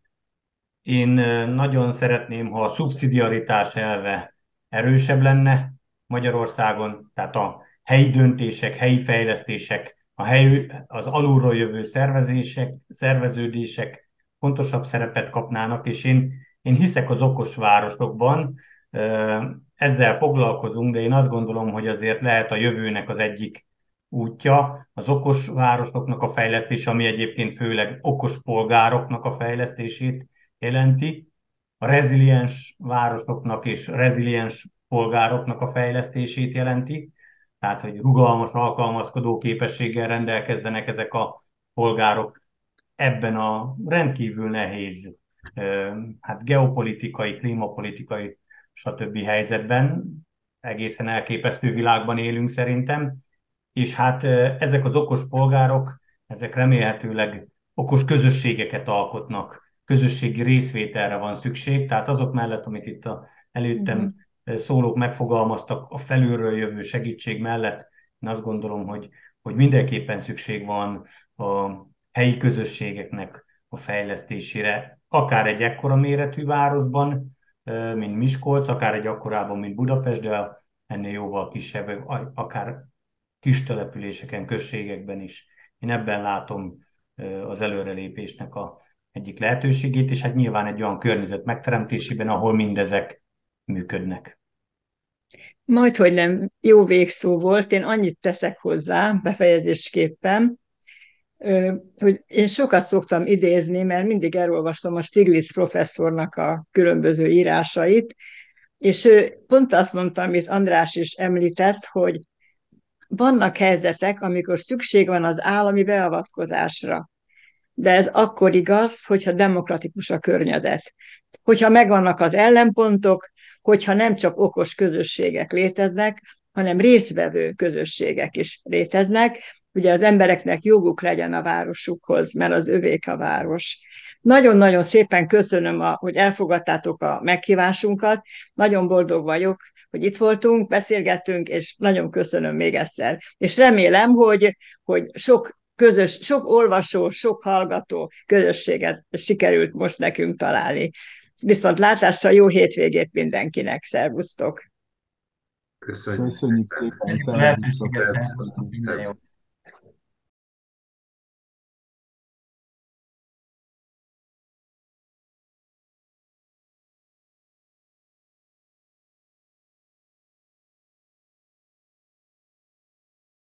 Én nagyon szeretném, ha a szubszidiaritás elve erősebb lenne Magyarországon, tehát a helyi döntések, helyi fejlesztések, az alulról jövő szerveződések fontosabb szerepet kapnának, és én hiszek az okos városokban, ezzel foglalkozunk, de én azt gondolom, hogy azért lehet a jövőnek az egyik útja az okos városoknak a fejlesztése, ami egyébként főleg okos polgároknak a fejlesztését jelenti, a reziliens városoknak és reziliens polgároknak a fejlesztését jelenti, tehát hogy rugalmas, alkalmazkodó képességgel rendelkezzenek ezek a polgárok ebben a rendkívül nehéz, hát geopolitikai, klímapolitikai, stb. Helyzetben, egészen elképesztő világban élünk szerintem, és hát ezek az okos polgárok, ezek remélhetőleg okos közösségeket alkotnak, közösségi részvételre van szükség, tehát azok mellett, amit itt előttem szólók megfogalmaztak, a felülről jövő segítség mellett, én azt gondolom, hogy mindenképpen szükség van a helyi közösségeknek a fejlesztésére, akár egy ekkora méretű városban, mint Miskolc, akár egy akkorában, mint Budapest, de ennél jóval kisebb, akár kis településeken, községekben is. Én ebben látom az előrelépésnek a egyik lehetőségét, és hát nyilván egy olyan környezet megteremtésében, ahol mindezek működnek. Majdhogy nem jó végszó volt, én annyit teszek hozzá befejezésképpen, hogy én sokat szoktam idézni, mert mindig elolvastam a Stiglitz professzornak a különböző írásait, és ő pont azt mondta, amit András is említett, hogy vannak helyzetek, amikor szükség van az állami beavatkozásra. De ez akkor igaz, hogyha demokratikus a környezet. Hogyha megvannak az ellenpontok, hogyha nem csak okos közösségek léteznek, hanem részvevő közösségek is léteznek, ugye az embereknek joguk legyen a városukhoz, mert az övék a város. Nagyon-nagyon szépen köszönöm, hogy elfogadtátok a meghívásunkat. Nagyon boldog vagyok, hogy itt voltunk, beszélgettünk, és nagyon köszönöm még egyszer. És remélem, hogy sok olvasó, sok hallgató közösséget sikerült most nekünk találni. Viszont látásra, jó hétvégét mindenkinek. Szervusztok! Köszönjük szépen!